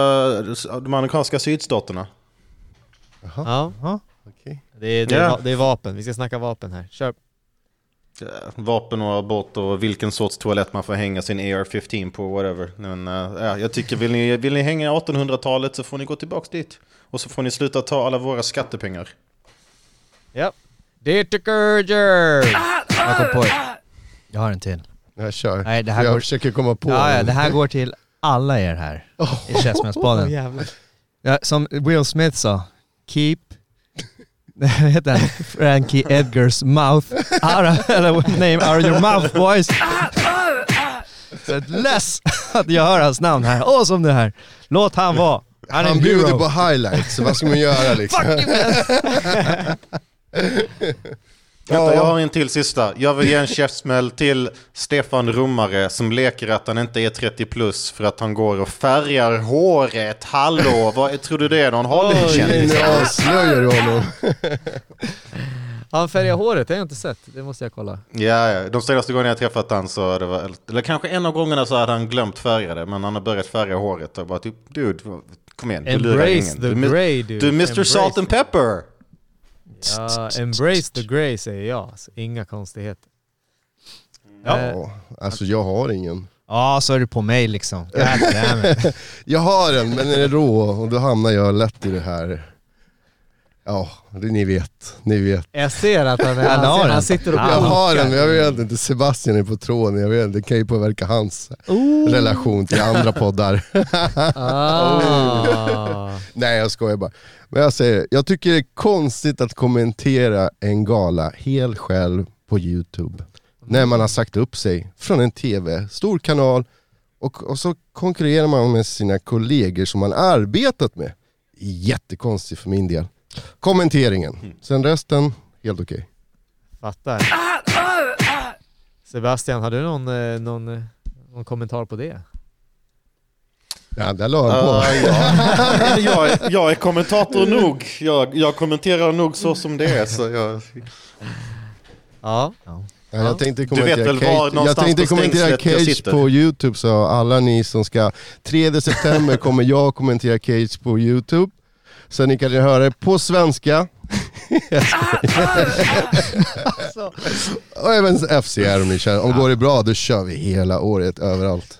de amerikanska sydstaterna. Jaha. Ja. Okay. Det, är, det, är, det är vapen. Vi ska snacka vapen här. Kör. Vapen och abort och vilken sorts toalett man får hänga sin A R femton på, whatever. Men, äh, jag tycker, vill ni, vill ni hänga artonhundratalet så får ni gå tillbaka dit. Och så får ni sluta ta alla våra skattepengar. Ja. Det tycker jag. Jag har en till. Jag kör. Nej, det här jag går... försöker komma på. Ja, ja, det här går till alla er här. Oh. I Käftsmällsbaden. Oh, ja, som Will Smith sa. Keep... Det heter Frankie Edgar's mouth. Name out your mouth, boys. Så less att jag hör hans namn här. Åh, som det här. Låt han vara. Han, han bjuder på highlights. Vad ska man göra liksom? Fuck you, man. Vänta, jag har en till sista. Jag vill ge en käftsmäll till Stefan Rummare som leker att han inte är trettio plus för att han går och färgar håret. Hallå, vad tror du det är? Någon Hollywoodkändis? Jag slöjer honom. Han färgar håret, det har jag inte sett. Det måste jag kolla. Ja, ja. De senaste gångerna jag träffat han så det var, eller kanske en av gångerna så hade han glömt färga det, men han har börjat färga håret och bara typ, dude, kom igen. Embrace the grey, dude. Du är mister Salt and Pepper. Ja, embrace the grey säger jag. Alltså, inga konstigheter. Ja, äh, alltså jag har ingen. Ja, så är du på mig liksom. Jag har en, men är det rå och då hamnar jag lätt i det här. Ja, det, ni vet, ni vet. Jag ser att han, han, han, han sitter och jag har den, men jag vet inte. Sebastian är på tråden, jag vet, det kan ju påverka hans oh. relation till andra poddar. ah. Nej, jag skojar bara. Men jag säger, jag tycker det är konstigt att kommentera en gala helt själv på YouTube. När man har sagt upp sig från en tv, stor kanal och, och så konkurrerar man med sina kollegor som man arbetat med. Jättekonstigt för min del. Kommenteringen. Sen resten, helt okej. Okay. Fattar. Sebastian, har du någon, någon, någon kommentar på det? Ja, där la jag på. Uh, ja. jag, jag är kommentator nog. Jag, jag kommenterar nog så som det är. Så jag... Ja. Ja. Jag tänkte kommentera Cage, jag tänkte kommentera Cage på YouTube. Så alla ni som ska... tredje september kommer jag kommentera Cage på YouTube. Så ni kan höra det på svenska. alltså. Och även F C R om ni kör. Om det går det bra, då kör vi hela året överallt.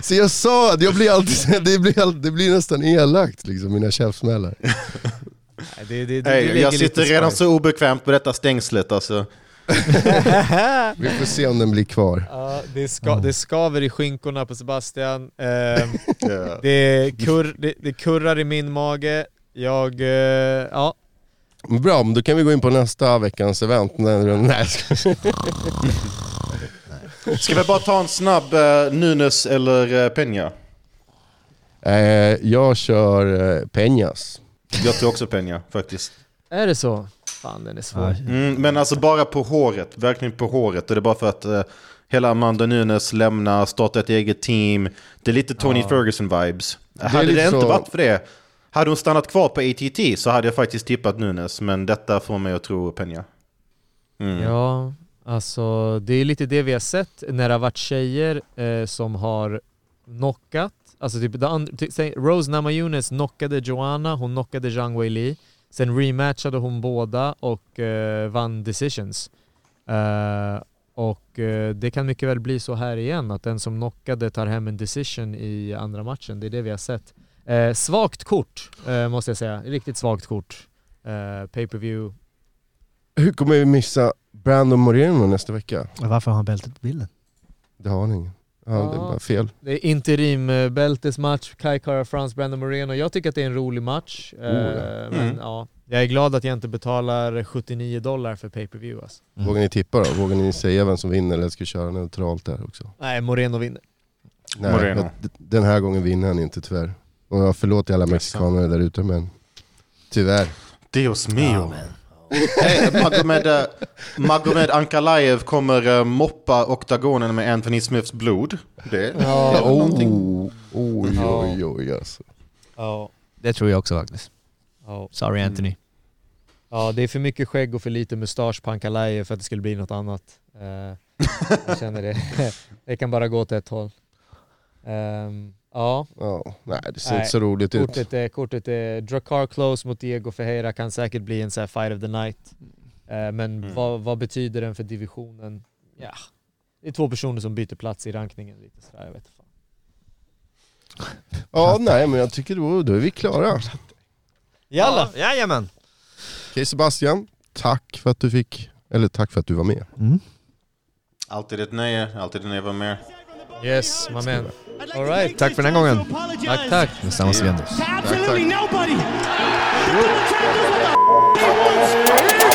Så jag sa att jag blir alltid, det, blir alltid, det blir nästan elakt liksom, mina käftsmällar. Det, det, det, hey, det jag sitter redan så obekvämt på detta stängslet alltså. Vi får se om den blir kvar. Ja, det, ska, det skaver i skinkorna på Sebastian. Eh, yeah. det, kur, det, det kurrar i min mage. Jag, eh, ja. Bra, men då kan vi gå in på nästa veckans event. Nej, ska vi bara ta en snabb eh, Nunes eller eh, Peña? Eh, jag kör eh, Peñas. Jag tror också Peña, faktiskt. Är det så? fan, den är svår. Mm, men alltså bara på håret, verkligen på håret. Och det är bara för att eh, hela Amanda Nunes lämnar, startar ett eget team. Det är lite Tony ja. Ferguson-vibes. Hade det så... inte varit för det, hade hon stannat kvar på A T T så hade jag faktiskt tippat Nunes. Men detta får mig att tro Peña. Mm. Ja, alltså det är lite det vi har sett när det har varit tjejer eh, som har knockat. Alltså typ Rose Namajunas knockade Joanna, hon knockade Zhang Weili. Sen rematchade hon båda och eh, vann decisions. Eh, och eh, det kan mycket väl bli så här igen, att den som knockade tar hem en decision i andra matchen. Det är det vi har sett. Eh, svagt kort eh, måste jag säga. Riktigt svagt kort. Eh, pay-per-view. Hur kommer vi missa Brandon Moreno nästa vecka? Varför har han bältet på bilden? Det har han ingen. Ja, ja, det är bara fel. Det är interimbältesmatch. Kai Kara France, Brandon Moreno. Jag tycker att det är en rolig match. Oh, ja. Men mm. ja, jag är glad att jag inte betalar sjuttionio dollar för pay-per-view. Alltså. Mm. Vågar ni tippa då? Vågar ni säga vem som vinner, eller ska vi köra neutralt där också? Nej, Moreno vinner. Nej, Moreno. Den här gången vinner han inte, tyvärr. Och jag förlåter alla mexikaner där ute, men tyvärr. Dios mio. Ja, men. Hey, Magomed, Magomed Ankalaev kommer moppa oktagonen med Anthony Smiths blod. Det ja, oh, någonting. Oj, oj, oj, alltså. Ja. Det tror jag också faktiskt. Ja. Sorry Anthony. Mm. Ja, det är för mycket skägg och för lite mustasch på Ankalaev för att det skulle bli något annat. Uh, jag känner det. Det kan bara gå åt ett håll. Um, Ja. Oh, nej, det ser nej. inte så roligt kortet ut. Är, kortet är Drakkar Klose mot Diego Ferreira, kan säkert bli en så här fight of the night. Eh, men mm. vad, vad betyder den för divisionen? Ja. Det är två personer som byter plats i rankningen lite så där, jag vet inte. Ja, oh, nej, men jag tycker då, då är vi klara. Jalla. Ja, jajamän. Okej, Sebastian, tack för att du fick eller tack för att du var med. Mm. Alltid ett nöje, alltid när jag var med. Yes, my man. All right. Tack för den här gången. Tack, tack. Det samma som vi ändå. Tack, tack.